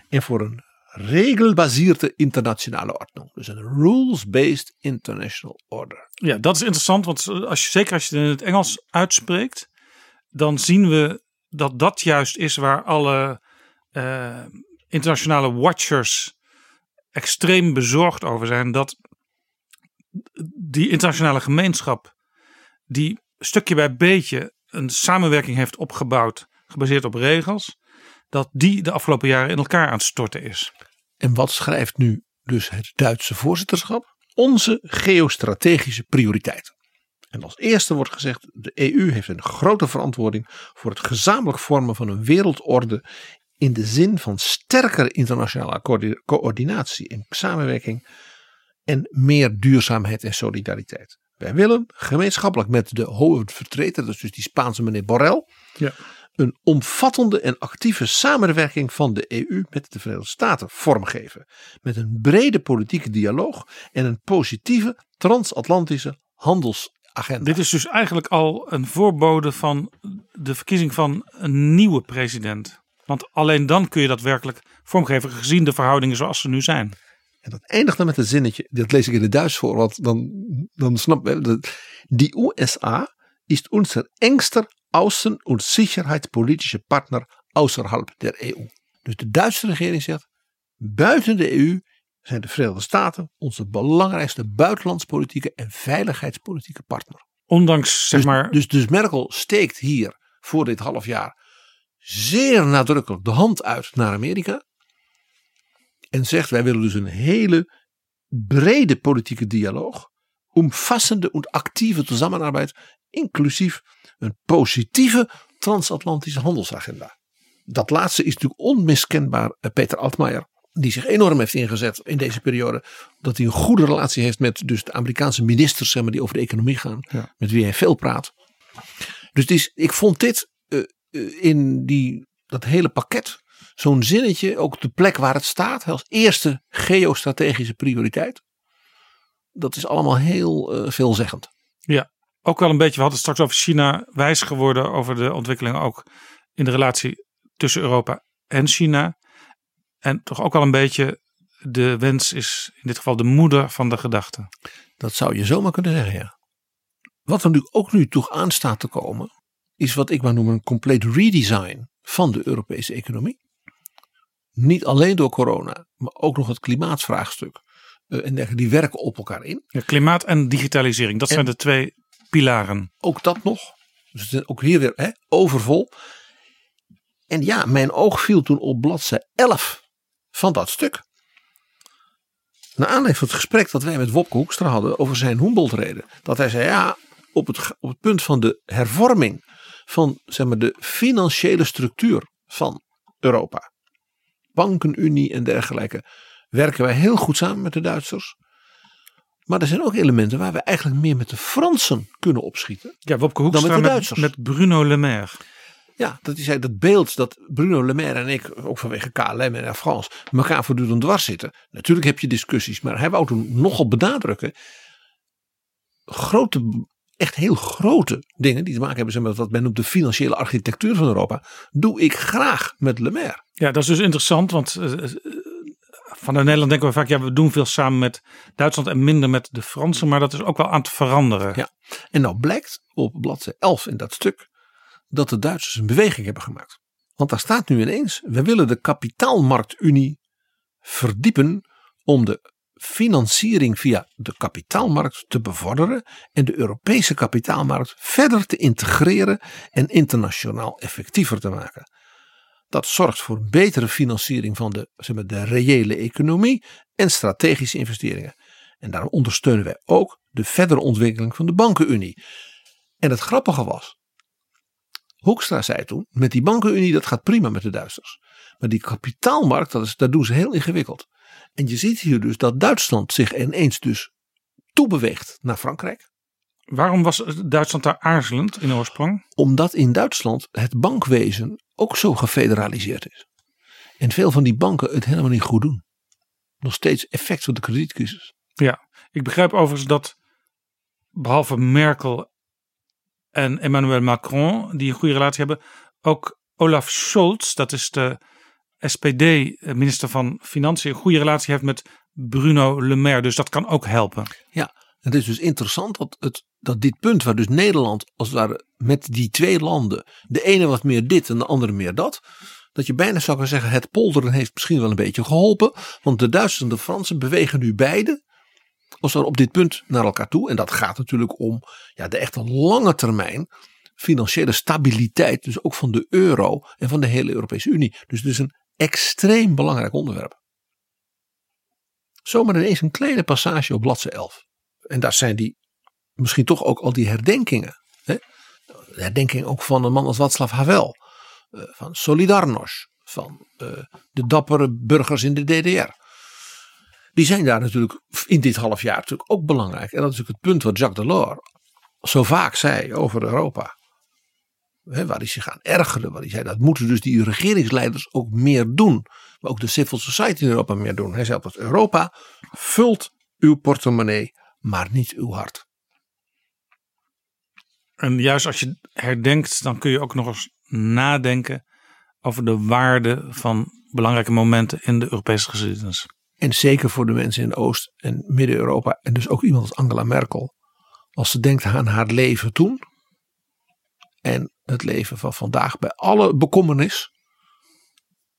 en voor een regelbaseerde internationale ordening. Dus een rules-based international order. Ja, dat is interessant, want als je, zeker als je het in het Engels uitspreekt, dan zien we dat dat juist is waar alle uh, internationale watchers extreem bezorgd over zijn. Dat die internationale gemeenschap die stukje bij beetje een samenwerking heeft opgebouwd, gebaseerd op regels, dat die de afgelopen jaren in elkaar aan het storten is. En wat schrijft nu dus het Duitse voorzitterschap? Onze geostrategische prioriteiten. En als eerste wordt gezegd, de E U heeft een grote verantwoording voor het gezamenlijk vormen van een wereldorde in de zin van sterkere internationale coördin- coördinatie en samenwerking en meer duurzaamheid en solidariteit. Wij willen gemeenschappelijk met de hoofdvertreter, dat is dus die Spaanse meneer Borrell, ja, een omvattende en actieve samenwerking van de E U met de Verenigde Staten vormgeven. Met een brede politieke dialoog en een positieve transatlantische handelsagenda. Dit is dus eigenlijk al een voorbode van de verkiezing van een nieuwe president. Want alleen dan kun je dat werkelijk vormgeven gezien de verhoudingen zoals ze nu zijn. En dat eindigt dan met een zinnetje, dat lees ik in het Duits voor, want dan, dan snap je. Die U S A is onze engster außen- en sicherheitspolitische partner außerhalb der E U. Dus de Duitse regering zegt, buiten de E U zijn de Verenigde Staten onze belangrijkste buitenlandspolitieke en veiligheidspolitieke partner. Ondanks, zeg maar... Dus, dus, dus Merkel steekt hier voor dit half jaar zeer nadrukkelijk de hand uit naar Amerika. En zegt, wij willen dus een hele brede politieke dialoog, omvattende en actieve samenwerking, inclusief een positieve transatlantische handelsagenda. Dat laatste is natuurlijk onmiskenbaar Peter Altmaier, die zich enorm heeft ingezet in deze periode, dat hij een goede relatie heeft met dus de Amerikaanse ministers, zeg maar, die over de economie gaan, ja, met wie hij veel praat. Dus het is, ik vond dit uh, uh, in die, dat hele pakket, zo'n zinnetje, ook de plek waar het staat, als eerste geostrategische prioriteit. Dat is allemaal heel uh, veelzeggend. Ja, ook wel een beetje, we hadden het straks over China, wijs geworden over de ontwikkelingen ook in de relatie tussen Europa en China. En toch ook wel een beetje, de wens is in dit geval de moeder van de gedachte. Dat zou je zomaar kunnen zeggen, ja. Wat er natuurlijk ook nu toch aan staat te komen, is wat ik maar noem een compleet redesign van de Europese economie. Niet alleen door corona, maar ook nog het klimaatvraagstuk. Uh, en die werken op elkaar in. Ja, klimaat en digitalisering, dat en zijn de twee pilaren. Ook dat nog. Dus ook hier weer, hè, overvol. En ja, mijn oog viel toen op bladzijde elf van dat stuk. Naar aanleiding van het gesprek dat wij met Wopke Hoekstra hadden over zijn Humboldt-rede. Dat hij zei, ja, op het, op het punt van de hervorming van, zeg maar, de financiële structuur van Europa, bankenunie en dergelijke, werken wij heel goed samen met de Duitsers. Maar er zijn ook elementen waar we eigenlijk meer met de Fransen kunnen opschieten. Ja, Wopke Hoekstra dan met de Duitsers. Met, met Bruno Le Maire. Ja, dat is dat beeld dat Bruno Le Maire en ik, ook vanwege K L M en Air France, elkaar voortdurend dwars zitten. Natuurlijk heb je discussies, maar hij wou toen nogal benadrukken. Grote, echt heel grote dingen die te maken hebben met wat men noemt de financiële architectuur van Europa, doe ik graag met Le Maire. Ja, dat is dus interessant, want uh, vanuit Nederland denken we vaak, ja, we doen veel samen met Duitsland en minder met de Fransen, maar dat is ook wel aan het veranderen. Ja, en nou blijkt op bladzijde elf in dat stuk dat de Duitsers een beweging hebben gemaakt. Want daar staat nu ineens, we willen de kapitaalmarktunie verdiepen om de financiering via de kapitaalmarkt te bevorderen en de Europese kapitaalmarkt verder te integreren en internationaal effectiever te maken. Dat zorgt voor een betere financiering van de, zeg maar, de reële economie en strategische investeringen. En daarom ondersteunen wij ook de verdere ontwikkeling van de bankenunie. En het grappige was, Hoekstra zei toen, met die bankenunie, dat gaat prima met de Duitsers. Maar die kapitaalmarkt, dat is, dat doen ze heel ingewikkeld. En je ziet hier dus dat Duitsland zich ineens dus toebeweegt naar Frankrijk. Waarom was Duitsland daar aarzelend in oorsprong? Omdat in Duitsland het bankwezen ook zo gefederaliseerd is. En veel van die banken het helemaal niet goed doen. Nog steeds effect van de kredietcrisis. Ja, Ik begrijp overigens dat behalve Merkel en Emmanuel Macron, die een goede relatie hebben, ook Olaf Scholz, dat is de S P D-minister van Financiën, een goede relatie heeft met Bruno Le Maire. Dus dat kan ook helpen. Ja, het is dus interessant dat, het, dat dit punt waar dus Nederland als het ware met die twee landen, de ene wat meer dit en de andere meer dat, dat je bijna zou kunnen zeggen het polderen heeft misschien wel een beetje geholpen. Want de Duitsers en de Fransen bewegen nu beide als het ware op dit punt naar elkaar toe. En dat gaat natuurlijk om ja, de echte lange termijn financiële stabiliteit. Dus ook van de euro en van de hele Europese Unie. Dus het is een extreem belangrijk onderwerp. Zomaar ineens een kleine passage op bladzijde elf. En daar zijn die misschien toch ook al die herdenkingen. Hè? De herdenking ook van een man als Václav Havel. Uh, van Solidarność. Van uh, de dappere burgers in de D D R. Die zijn daar natuurlijk in dit half jaar natuurlijk ook belangrijk. En dat is natuurlijk het punt wat Jacques Delors zo vaak zei over Europa. He, waar hij zich aan ergerde. Waar hij zei dat moeten dus die regeringsleiders ook meer doen. Maar ook de civil society in Europa meer doen. Hij zei altijd Europa vult uw portemonnee maar niet uw hart. En juist als je herdenkt dan kun je ook nog eens nadenken over de waarde van belangrijke momenten in de Europese geschiedenis. En zeker voor de mensen in Oost- en Midden-Europa. En dus ook iemand als Angela Merkel. Als ze denkt aan haar leven toen. En het leven van vandaag. Bij alle bekommernis.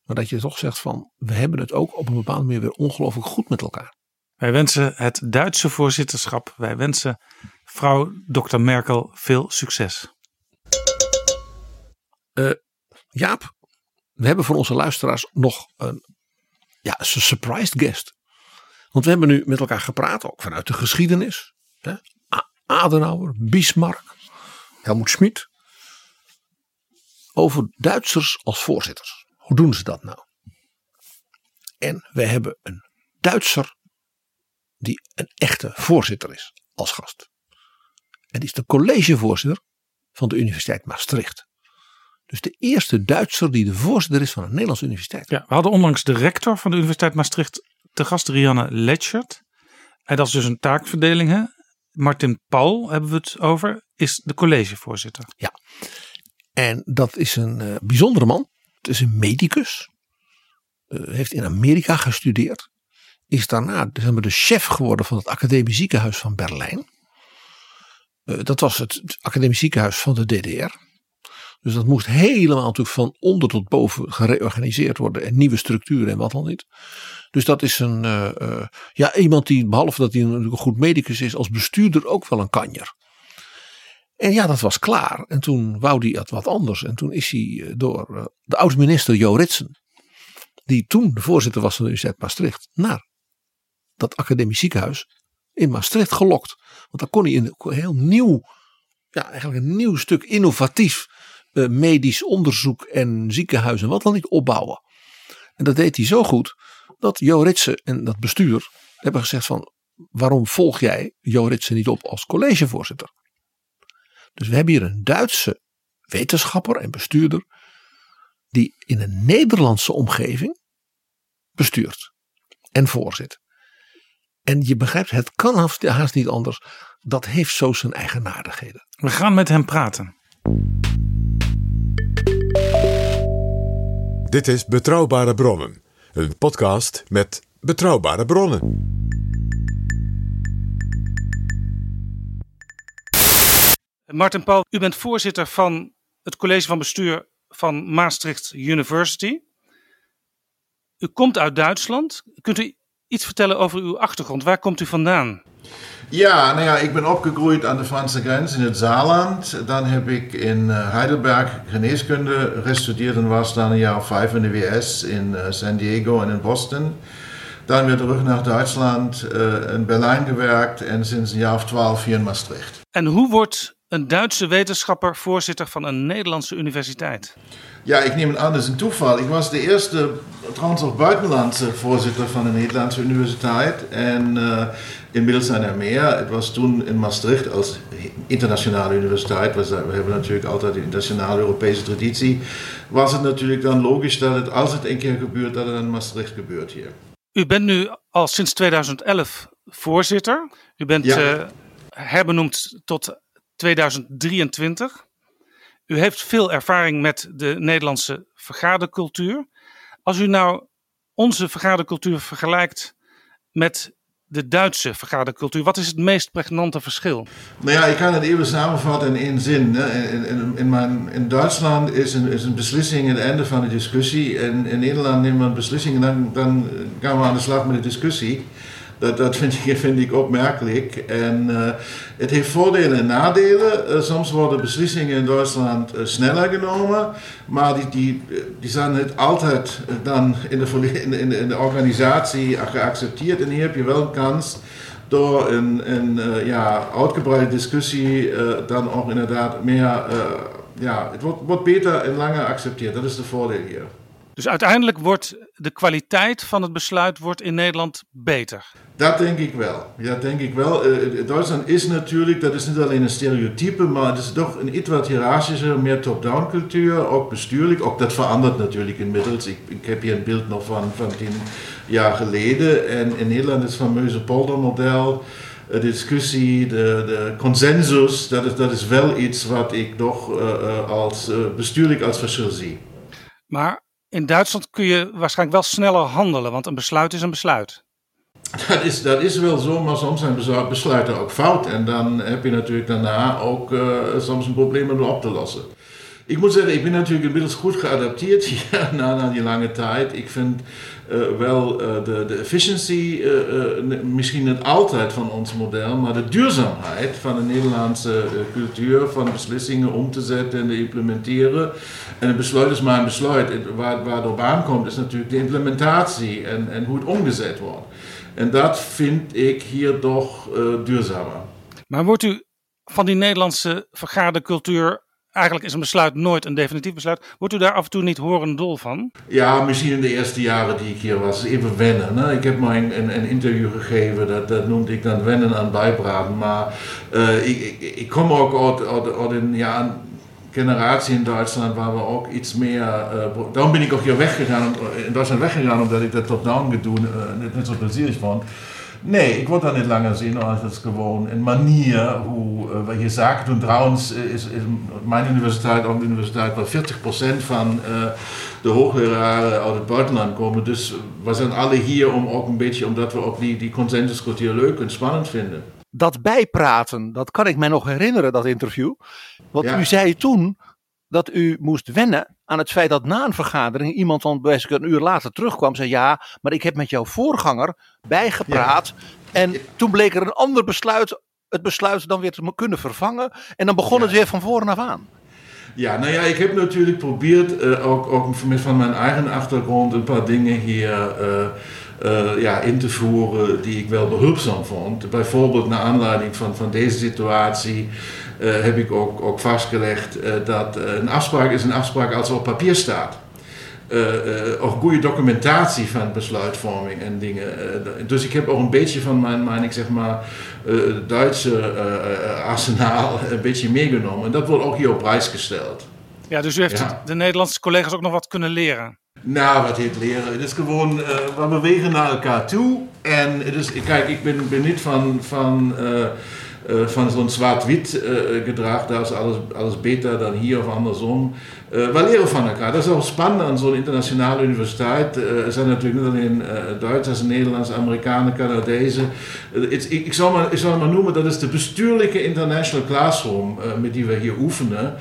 Maar dat je toch zegt van. We hebben het ook op een bepaalde manier weer ongelooflijk goed met elkaar. Wij wensen het Duitse voorzitterschap. Wij wensen vrouw dokter Merkel veel succes. Uh, Jaap. We hebben voor onze luisteraars nog een. Ja, een surprised guest. Want we hebben nu met elkaar gepraat. Ook vanuit de geschiedenis. Hè? Adenauer, Bismarck, Helmut Schmidt. Over Duitsers als voorzitters. Hoe doen ze dat nou? En we hebben een Duitser. Die een echte voorzitter is. Als gast. En die is de collegevoorzitter van de Universiteit Maastricht. Dus de eerste Duitser die de voorzitter is van een Nederlandse universiteit. Ja, we hadden onlangs de rector van de Universiteit Maastricht te gast, Rianne Letschert. En dat is dus een taakverdeling. Hè? Martin Paul hebben we het over, is de collegevoorzitter. Ja, en dat is een uh, bijzondere man. Het is een medicus. Uh, heeft in Amerika gestudeerd. Is daarna dus de chef geworden van het Academisch Ziekenhuis van Berlijn. Uh, dat was het, het Academisch Ziekenhuis van de D D R. Dus dat moest helemaal natuurlijk van onder tot boven gereorganiseerd worden. En nieuwe structuren en wat dan niet. Dus dat is een, uh, uh, ja, iemand die behalve dat hij natuurlijk een goed medicus is. Als bestuurder ook wel een kanjer. En ja, dat was klaar. En toen wou hij wat anders. En toen is hij door uh, de oud-minister Jo Ritsen. Die toen de voorzitter was van de Universiteit Maastricht. Naar dat academisch ziekenhuis in Maastricht gelokt. Want daar kon hij een heel nieuw, ja eigenlijk een nieuw stuk innovatief. Uh, medisch onderzoek en ziekenhuizen wat dan niet opbouwen. En dat deed hij zo goed dat Jo Ritsen en dat bestuur hebben gezegd van waarom volg jij Jo Ritsen niet op als collegevoorzitter? Dus we hebben hier een Duitse wetenschapper en bestuurder die in een Nederlandse omgeving bestuurt en voorzit. En je begrijpt, het kan haast niet anders. Dat heeft zo zijn eigenaardigheden. We gaan met hem praten. Dit is Betrouwbare Bronnen, een podcast met betrouwbare bronnen. Martin Paul, u bent voorzitter van het college van bestuur van Maastricht University. U komt uit Duitsland. Kunt u iets vertellen over uw achtergrond? Waar komt u vandaan? Ja, nou ja, ik ben opgegroeid aan de Franse grens in het Saarland. Dan heb ik in Heidelberg geneeskunde gestudeerd en was dan een jaar of vijf in de V S in San Diego en in Boston. Dan weer terug naar Duitsland, in Berlijn gewerkt en sinds een jaar of twaalf hier in Maastricht. En hoe wordt een Duitse wetenschapper voorzitter van een Nederlandse universiteit? Ja, ik neem aan, dat is een toeval. Ik was de eerste, trouwens ook buitenlandse voorzitter van de Nederlandse universiteit. En uh, inmiddels zijn er meer. Het was toen in Maastricht als internationale universiteit. We hebben natuurlijk altijd de internationale Europese traditie. Was het natuurlijk dan logisch dat het, als het een keer gebeurt, dat het in Maastricht gebeurt hier. U bent nu al sinds tweeduizend elf voorzitter. U bent ja. uh, herbenoemd tot tweeduizend drieëntwintig. U heeft veel ervaring met de Nederlandse vergadercultuur. Als u nou onze vergadercultuur vergelijkt met de Duitse vergadercultuur, wat is het meest pregnante verschil? Nou ja, ik kan het even samenvatten in één zin. In, in, in, mijn, in Duitsland is een, is een beslissing het einde van de discussie. En in Nederland neemt men beslissingen en dan, dan gaan we aan de slag met de discussie. Dat, dat vind, ik, vind ik opmerkelijk. En uh, het heeft voordelen en nadelen. Uh, soms worden beslissingen in Duitsland uh, sneller genomen. Maar die, die, die zijn niet altijd dan in de, in de, in de organisatie geaccepteerd. En hier heb je wel een kans door een, een uh, ja, uitgebreide discussie uh, dan ook inderdaad meer... Uh, ja, het wordt, wordt beter en langer geaccepteerd. Dat is de voordeel hier. Dus uiteindelijk wordt de kwaliteit van het besluit wordt in Nederland beter? Dat denk ik wel. Ja, denk ik wel. Uh, Duitsland is natuurlijk, dat is niet alleen een stereotype, maar het is toch een iets wat hiërarchische, meer top-down cultuur, ook bestuurlijk. Ook dat verandert natuurlijk inmiddels. Ik, ik heb hier een beeld nog van, van tien jaar geleden. En in Nederland is het fameuze poldermodel, de discussie, de, de consensus, dat is, dat is wel iets wat ik toch uh, als, uh, bestuurlijk als verschil zie. Maar... in Duitsland kun je waarschijnlijk wel sneller handelen, want een besluit is een besluit. Dat is, dat is wel zo, maar soms zijn besluiten ook fout. En dan heb je natuurlijk daarna ook uh, soms een probleem om op te lossen. Ik moet zeggen, ik ben natuurlijk inmiddels goed geadapteerd ja, na, na die lange tijd. Ik vind uh, wel uh, de, de efficiëntie, uh, uh, misschien niet altijd van ons model, maar de duurzaamheid van de Nederlandse uh, cultuur, van beslissingen om te zetten en te implementeren. En een besluit is maar een besluit. Waar, waar het op aankomt is natuurlijk de implementatie en, en hoe het omgezet wordt. En dat vind ik hier toch uh, duurzamer. Maar wordt u van die Nederlandse vergadercultuur... eigenlijk is een besluit nooit een definitief besluit. Wordt u daar af en toe niet horendol van? Ja, misschien in de eerste jaren die ik hier was. Even wennen. Hè? Ik heb maar een, een, een interview gegeven. Dat, dat noemde ik dan wennen aan bijpraten. Maar uh, ik, ik, ik kom ook uit, uit, uit een, ja, een generatie in Duitsland waar we ook iets meer... Uh, daarom ben ik ook hier weggegaan. In Duitsland weggegaan omdat ik dat top-down gedoe uh, net zo plezierig vond. Nee, ik word daar niet langer zien als dat is gewoon een manier hoe uh, we hier zaken doen. Trouwens is, is mijn universiteit ook de universiteit waar veertig procent van uh, de hoogleraren uit het buitenland komen. Dus we zijn alle hier om ook een beetje, omdat we ook die, die consensuscultuur leuk en spannend vinden. Dat bijpraten, dat kan ik mij nog herinneren, dat interview. Want ja. U zei toen dat u moest wennen aan het feit dat na een vergadering iemand dan best een uur later terugkwam en zei ja, maar ik heb met jouw voorganger bijgepraat ja. en ja. toen bleek er een ander besluit, het besluit dan weer te kunnen vervangen en dan begon ja. het weer van voren af aan. Ja, nou ja, ik heb natuurlijk geprobeerd, uh, ook, ook van mijn eigen achtergrond een paar dingen hier... Uh, Uh, ja, in te voeren die ik wel behulpzaam vond. Bijvoorbeeld naar aanleiding van, van deze situatie uh, heb ik ook, ook vastgelegd uh, dat uh, een afspraak is een afspraak als er op papier staat. Uh, uh, ook goede documentatie van besluitvorming en dingen. Uh, dus ik heb ook een beetje van mijn, mijn ik zeg maar, uh, Duitse uh, arsenaal een beetje meegenomen. En dat wordt ook hier op prijs gesteld. Ja, dus u heeft ja. de Nederlandse collega's ook nog wat kunnen leren. Nou, wat heet leren? Het is gewoon, uh, we bewegen naar elkaar toe. En het is, kijk, ik ben, ben niet van, van, uh, uh, van zo'n zwart-wit uh, gedrag. Daar is alles, alles beter dan hier of andersom. Uh, we leren van elkaar. Dat is ook spannend aan zo'n internationale universiteit. Uh, er zijn natuurlijk niet alleen uh, Duitsers, Nederlanders, Amerikanen, Canadezen. Uh, ik, ik zal maar, ik zal maar noemen, dat is de bestuurlijke international classroom uh, met die we hier oefenen.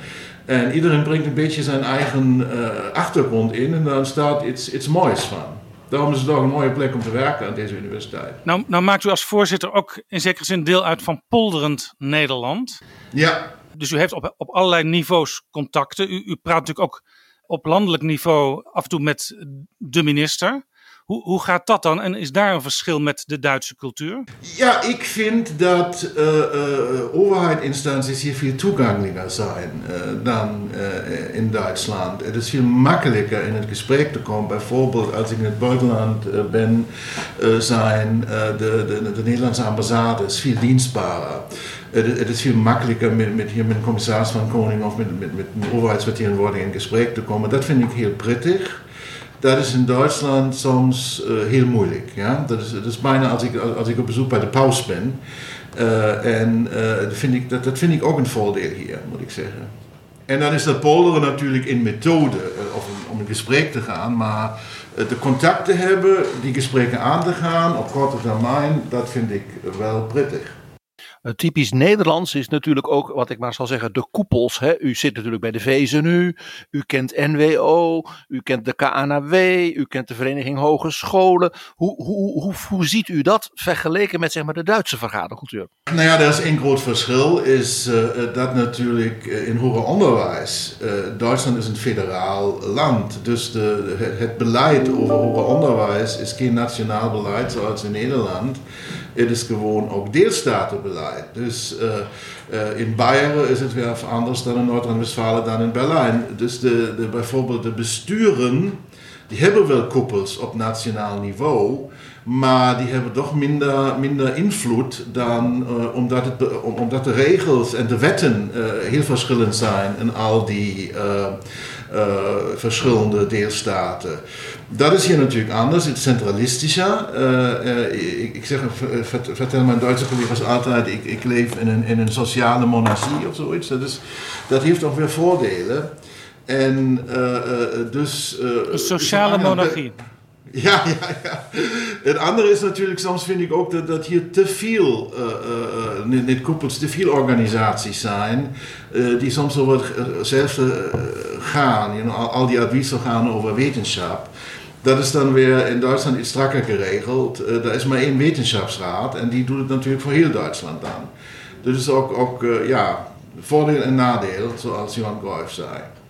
En iedereen brengt een beetje zijn eigen uh, achtergrond in en daar staat iets, iets moois van. Daarom is het ook een mooie plek om te werken aan deze universiteit. Nou, nou maakt u als voorzitter ook in zekere zin deel uit van polderend Nederland. Ja. Dus u heeft op, op allerlei niveaus contacten. U, u praat natuurlijk ook op landelijk niveau af en toe met de minister. Hoe, hoe gaat dat dan? En is daar een verschil met de Duitse cultuur? Ja, ik vind dat uh, uh, overheidsinstanties hier veel toegankelijker zijn uh, dan uh, in Duitsland. Het is veel makkelijker in het gesprek te komen. Bijvoorbeeld als ik in het buitenland uh, ben, uh, zijn uh, de, de, de Nederlandse ambassades veel dienstbaarder. Het is veel makkelijker met, met hier met een commissaris van Koning of met, met, met een overheidsvertegenwoordiger in gesprek te komen. Dat vind ik heel prettig. dat is in Duitsland soms uh, heel moeilijk. Ja? Dat, is, dat is bijna als ik, als ik op bezoek bij de paus ben. Uh, en uh, dat, vind ik, dat, dat vind ik ook een voordeel hier, moet ik zeggen. En dan is dat polderen natuurlijk in methode, uh, of een, om in gesprek te gaan, maar uh, de contact te hebben, die gesprekken aan te gaan op korte termijn, dat vind ik wel prettig. Typisch Nederlands is natuurlijk ook, wat ik maar zal zeggen, de koepels. Hè? U zit natuurlijk bij de V S N U, u kent N W O, u kent de K N W, u kent de Vereniging Hogescholen. Hoe, hoe, hoe, hoe ziet u dat vergeleken met zeg maar, de Duitse vergadercultuur? Nou ja, er is één groot verschil, is uh, dat natuurlijk in hoger onderwijs. Uh, Duitsland is een federaal land, dus de, het beleid over hoger onderwijs is geen nationaal beleid zoals in Nederland. Het is gewoon ook deelstatenbeleid. Dus uh, uh, in Beieren is het weer anders dan in Noord-Rijn-Westfalen dan in Berlijn. Dus de, de, bijvoorbeeld de besturen, die hebben wel koepels op nationaal niveau, maar die hebben toch minder, minder invloed dan uh, omdat, het, om, omdat de regels en de wetten uh, heel verschillend zijn in al die uh, uh, verschillende deelstaten. Dat is hier natuurlijk anders, het centralistischer. Uh, uh, ik, ik zeg, vertel mijn Duitse collega's altijd, ik, ik leef in een, in een sociale monarchie of zoiets. Dat, is, dat heeft ook weer voordelen. En uh, dus... Uh, een sociale monarchie. Ja, ja, ja. Het andere is natuurlijk, soms vind ik ook dat, dat hier te veel, uh, uh, niet, niet koepels, te veel organisaties zijn. Uh, die soms over hetzelfde uh, gaan. You know, al, al die adviezen gaan over wetenschap. Dat is dan weer in Duitsland iets strakker geregeld. Uh, daar is maar één wetenschapsraad en die doet het natuurlijk voor heel Duitsland dan. Dus is ook, ook uh, ja, voordeel en nadeel, zoals Johan Greuf zei.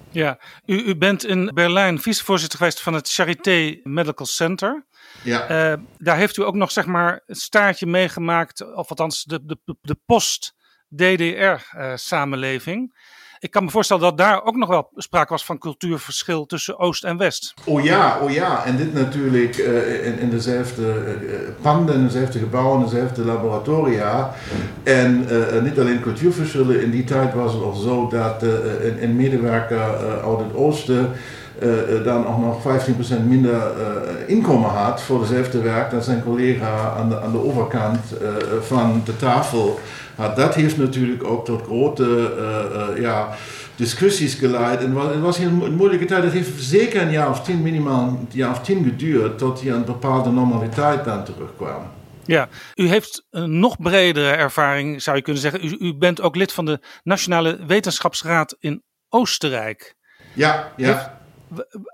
Ja, u, u bent in Berlijn vicevoorzitter geweest van het Charité Medical Center. Ja. Uh, daar heeft u ook nog zeg maar het staartje meegemaakt, of althans de, de, de post-D D R-samenleving. Uh, Ik kan me voorstellen dat daar ook nog wel sprake was van cultuurverschil tussen Oost en West. Oh ja, oh ja. En dit natuurlijk uh, in, in dezelfde uh, panden, in dezelfde gebouwen, in dezelfde laboratoria. En uh, niet alleen cultuurverschillen. In die tijd was het al zo dat uh, een, een medewerker uh, uit het Oosten uh, dan ook nog vijftien procent minder uh, inkomen had voor dezelfde werk dan zijn collega aan de, aan de overkant uh, van de tafel. Maar dat heeft natuurlijk ook tot grote uh, uh, ja, discussies geleid. En het was een moeilijke tijd. Het heeft zeker een jaar of tien, minimaal een jaar of tien geduurd tot je een bepaalde normaliteit aan terugkwam. Ja, u heeft een nog bredere ervaring, zou je kunnen zeggen. U, u bent ook lid van de Nationale Wetenschapsraad in Oostenrijk. Ja, ja. Heeft,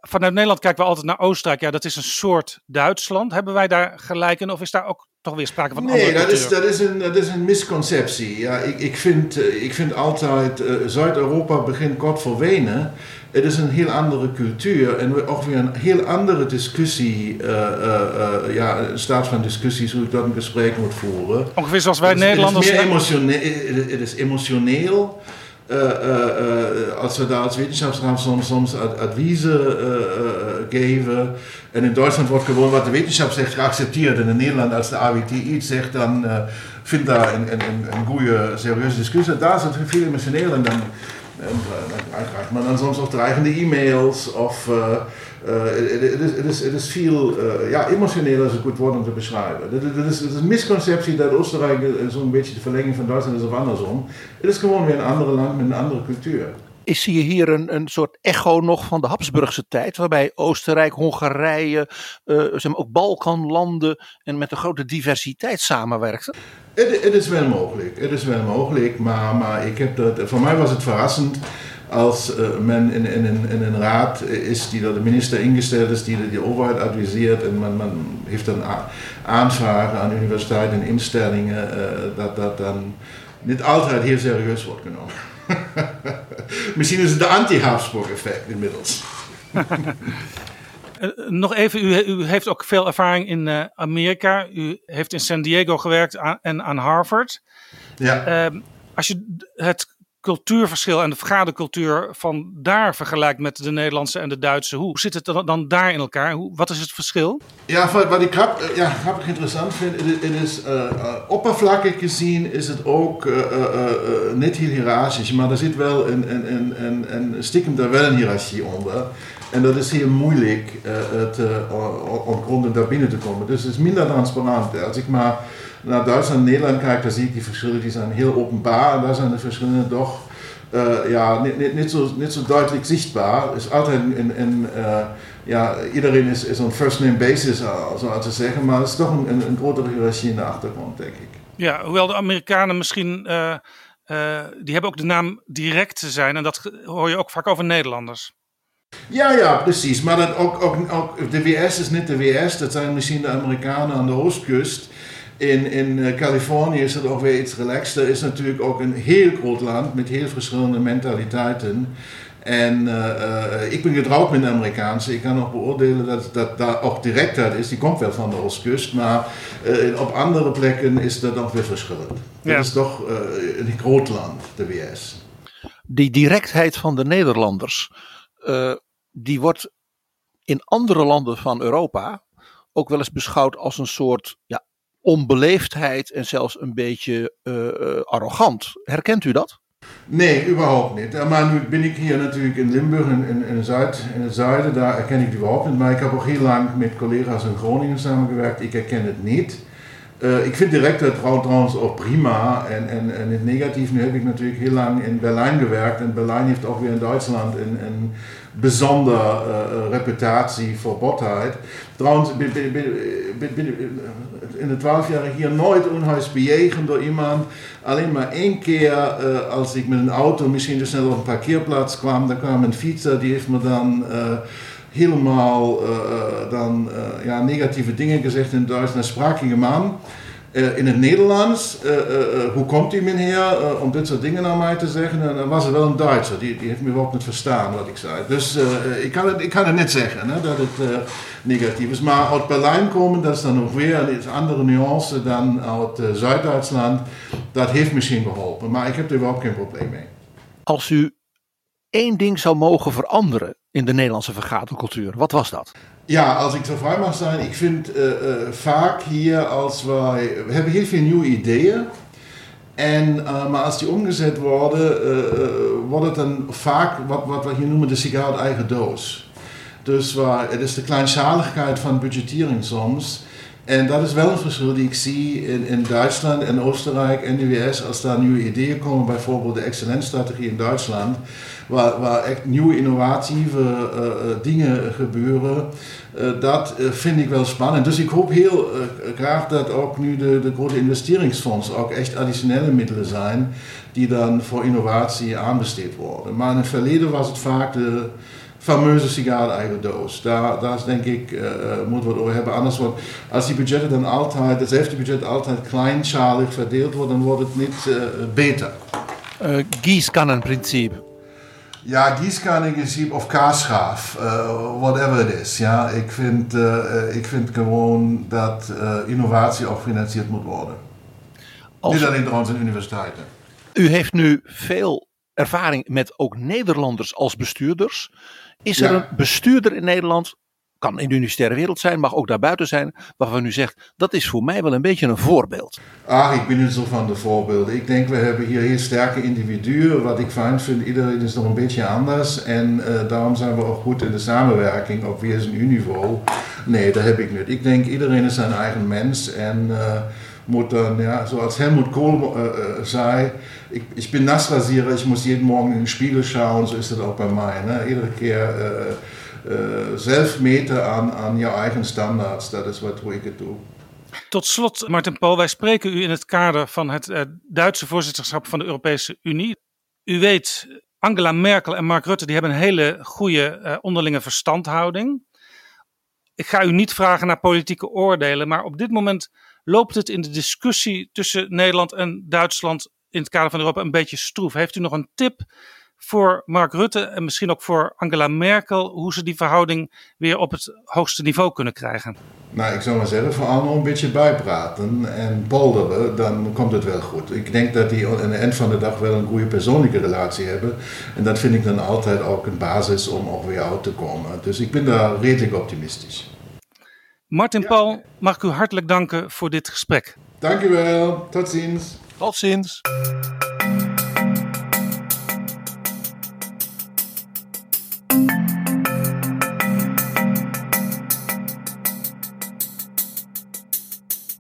vanuit Nederland kijken we altijd naar Oostenrijk. Ja, dat is een soort Duitsland. Hebben wij daar gelijk in of is daar ook... toch weer sprake van een nee, andere cultuur. Nee, dat is, dat, is dat is een misconceptie. Ja, ik, ik, vind, ik vind altijd, uh, Zuid-Europa begint kort voor Wenen. Het is een heel andere cultuur en ook weer een heel andere discussie, uh, uh, ja, een staat van discussies hoe ik dat een gesprek moet voeren. Ongeveer zoals wij het is, Nederlanders... Het is, meer emotione- het is emotioneel. Uh, uh, uh, als we daar als wetenschapsraad soms, soms ad- adviezen uh, uh, geven. En in Duitsland wordt gewoon wat de wetenschap zegt geaccepteerd. En in Nederland, als de A W T iets zegt, dan uh, vindt daar een, een, een goede, serieuze discussie. Daar is het veel emotioneel. En dan, en, dan krijgt men dan soms ook dreigende e-mails. Of het is veel uh, ja, emotioneel als het goed wordt om te beschrijven. Het is, is een misconceptie dat Oostenrijk zo'n beetje de verlenging van Duitsland is of andersom. Het is gewoon weer een ander land met een andere cultuur. Ik zie hier een, een soort echo nog van de Habsburgse tijd, waarbij Oostenrijk, Hongarije, uh, zeg maar ook Balkanlanden en met een grote diversiteit samenwerkten. Het, het is wel mogelijk, het is wel mogelijk, maar, maar ik heb dat, voor mij was het verrassend als uh, men in, in, in, in een raad is die door de minister ingesteld is, die de overheid adviseert en men, men heeft dan a- aanvragen aan universiteiten en instellingen, uh, dat dat dan niet altijd heel serieus wordt genomen. Misschien is het de anti-Habsburg-effect inmiddels. Nog even, u, u heeft ook veel ervaring in uh, Amerika. U heeft in San Diego gewerkt aan, en aan Harvard. Ja. Uh, als je het cultuurverschil en de vergadercultuur van daar vergelijkt met de Nederlandse en de Duitse. Hoe zit het dan daar in elkaar? Hoe, wat is het verschil? Ja, wat ik grap, ja, grappig interessant vind, het, het is uh, uh, oppervlakkig gezien is het ook uh, uh, uh, niet heel hiërarchisch, maar er zit wel een, een, een, een, een stiekem daar wel een hiërarchie onder. En dat is heel moeilijk uh, te, uh, om gronden daar binnen te komen. Dus het is minder transparant. Als ik maar naar Duitsland en Nederland kijk, dan zie ik die verschillen, die zijn heel openbaar. En daar zijn de verschillen toch uh, ja, niet, niet, niet, zo, niet zo duidelijk zichtbaar. Is altijd een, een, uh, ja, iedereen is, is een first name basis, zoals te zeggen. Maar het is toch een, een, een grotere hiërarchie in de achtergrond, denk ik. Ja, hoewel de Amerikanen misschien... Uh, uh, die hebben ook de naam direct te zijn. En dat hoor je ook vaak over Nederlanders. Ja, ja, precies. Maar dat ook, ook, ook de W S is niet de W S. Dat zijn misschien de Amerikanen aan de oostkust. In, in uh, Californië is het ook weer iets relaxter. Is natuurlijk ook een heel groot land met heel verschillende mentaliteiten. En uh, uh, ik ben getrouwd met een Amerikaanse. Ik kan nog beoordelen dat dat daar ook direct uit is. Die komt wel van de oostkust. Maar uh, op andere plekken is dat nog weer verschillend. Ja. Dat is toch uh, een groot land, de W S. Die directheid van de Nederlanders... Uh, die wordt in andere landen van Europa ook wel eens beschouwd als een soort ja, onbeleefdheid en zelfs een beetje uh, arrogant. Herkent u dat? Nee, überhaupt niet. Maar nu ben ik hier natuurlijk in Limburg, in, in, in, Zuid, in het zuiden, daar herken ik het überhaupt niet. Maar ik heb ook heel lang met collega's in Groningen samengewerkt, ik herken het niet. Uh, ik vind direct dat trouw trouwens ook prima en, en, en het negatief, nu heb ik natuurlijk heel lang in Berlijn gewerkt en Berlijn heeft ook weer in Duitsland een, een bijzondere uh, reputatie voor botheid. Trouwens, ben, ben, ben, ben, ben, in de twaalf jaar hier nooit onheus bejegend door iemand, alleen maar één keer uh, als ik met een auto misschien te snel op een parkeerplaats kwam, dan kwam een fietser, die heeft me dan... Uh, helemaal uh, dan, uh, ja, negatieve dingen gezegd in Duits. Dan sprak je hem aan uh, in het Nederlands. Uh, uh, hoe komt u meneer uh, om dit soort dingen naar mij te zeggen? En dan was er wel een Duitser. Die, die heeft me wel niet verstaan wat ik zei. Dus uh, ik, kan het, ik kan het niet zeggen hè, dat het uh, negatief is. Maar uit Berlijn komen, dat is dan nog weer een andere nuance dan uit uh, Zuid-Duitsland. Dat heeft misschien geholpen. Maar ik heb er überhaupt geen probleem mee. Als u één ding zou mogen veranderen in de Nederlandse vergadercultuur, wat was dat? Ja, als ik zo vrij mag zijn, ik vind uh, uh, vaak hier als wij... We hebben heel veel nieuwe ideeën, en, uh, maar als die omgezet worden, uh, wordt het dan vaak wat, wat we hier noemen de sigaar uit eigen doos. Dus uh, het is de kleinzaligheid van budgettering soms. En dat is wel een verschil die ik zie in, in Duitsland en Oostenrijk en de W S. Als daar nieuwe ideeën komen, bijvoorbeeld de excellentiestrategie in Duitsland, waar, waar echt nieuwe innovatieve uh, dingen gebeuren, uh, dat uh, vind ik wel spannend. Dus ik hoop heel uh, graag dat ook nu de, de grote investeringsfondsen ook echt additionele middelen zijn die dan voor innovatie aanbesteed worden. Maar in het verleden was het vaak de fameuze sigaar-eigen doos. Daar, daar is denk ik, uh, moeten we het over hebben. Anders wordt, als die budgetten dan altijd, hetzelfde budget altijd kleinschalig verdeeld wordt, dan wordt het niet uh, beter. Uh, Gießkannenprinzip. Ja, Gießkannenprinzip of kaasschaaf, uh, whatever it is. Ja, ik vind, uh, ik vind gewoon dat uh, innovatie ook gefinancierd moet worden. Als... Niet alleen trouwens in universiteiten. U heeft nu veel ervaring met ook Nederlanders als bestuurders. Is ja. er een bestuurder in Nederland, kan in de universitaire wereld zijn, mag ook daarbuiten zijn, waarvan u zegt, dat is voor mij wel een beetje een voorbeeld? Ah, ik ben niet zo van de voorbeelden. Ik denk, we hebben hier heel sterke individuen. Wat ik fijn vind, iedereen is nog een beetje anders. En uh, daarom zijn we ook goed in de samenwerking op W S N U-niveau. Nee, dat heb ik niet. Ik denk, iedereen is zijn eigen mens en... Uh, moet dann, ja, so als Helmut Kohl äh, sei, ich, ich bin Nassrasierer, ich muss jeden Morgen in den Spiegel schauen, so ist das auch bei mir. Ne? Jeder keer äh, äh, zelf meten an, an je eigen standards, dat is wat ik doe. Tot slot, Martin Paul, wij spreken u in het kader van het uh, Duitse voorzitterschap van de Europese Unie. U weet, Angela Merkel en Mark Rutte die hebben een hele goede uh, onderlinge verstandhouding. Ik ga u niet vragen naar politieke oordelen, maar op dit moment loopt het in de discussie tussen Nederland en Duitsland in het kader van Europa een beetje stroef. Heeft u nog een tip voor Mark Rutte en misschien ook voor Angela Merkel, hoe ze die verhouding weer op het hoogste niveau kunnen krijgen? Nou, ik zou maar zeggen, vooral nog een beetje bijpraten en polderen, dan komt het wel goed. Ik denk dat die aan het eind van de dag wel een goede persoonlijke relatie hebben. En dat vind ik dan altijd ook een basis om ook weer uit te komen. Dus ik ben daar redelijk optimistisch. Martin Paul, mag ik u hartelijk danken voor dit gesprek. Dank u wel, tot ziens. Tot ziens.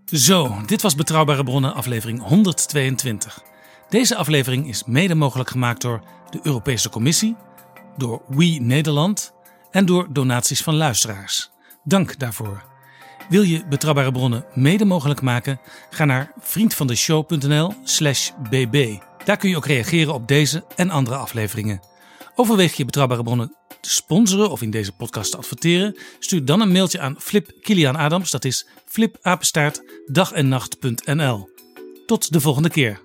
Zo, dit was Betrouwbare Bronnen, aflevering honderdtweeëntwintig. Deze aflevering is mede mogelijk gemaakt door de Europese Commissie, door We Nederland en door donaties van luisteraars. Dank daarvoor. Wil je Betrouwbare Bronnen mede mogelijk maken? Ga naar vriendvandeshow.nl slash bb. Daar kun je ook reageren op deze en andere afleveringen. Overweeg je Betrouwbare Bronnen te sponsoren of in deze podcast te adverteren? Stuur dan een mailtje aan Flip Kilian Adams. Dat is flipapenstaart dagennacht punt n l. Tot de volgende keer.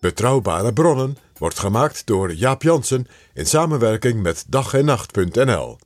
Betrouwbare Bronnen wordt gemaakt door Jaap Jansen in samenwerking met dag en nacht punt n l.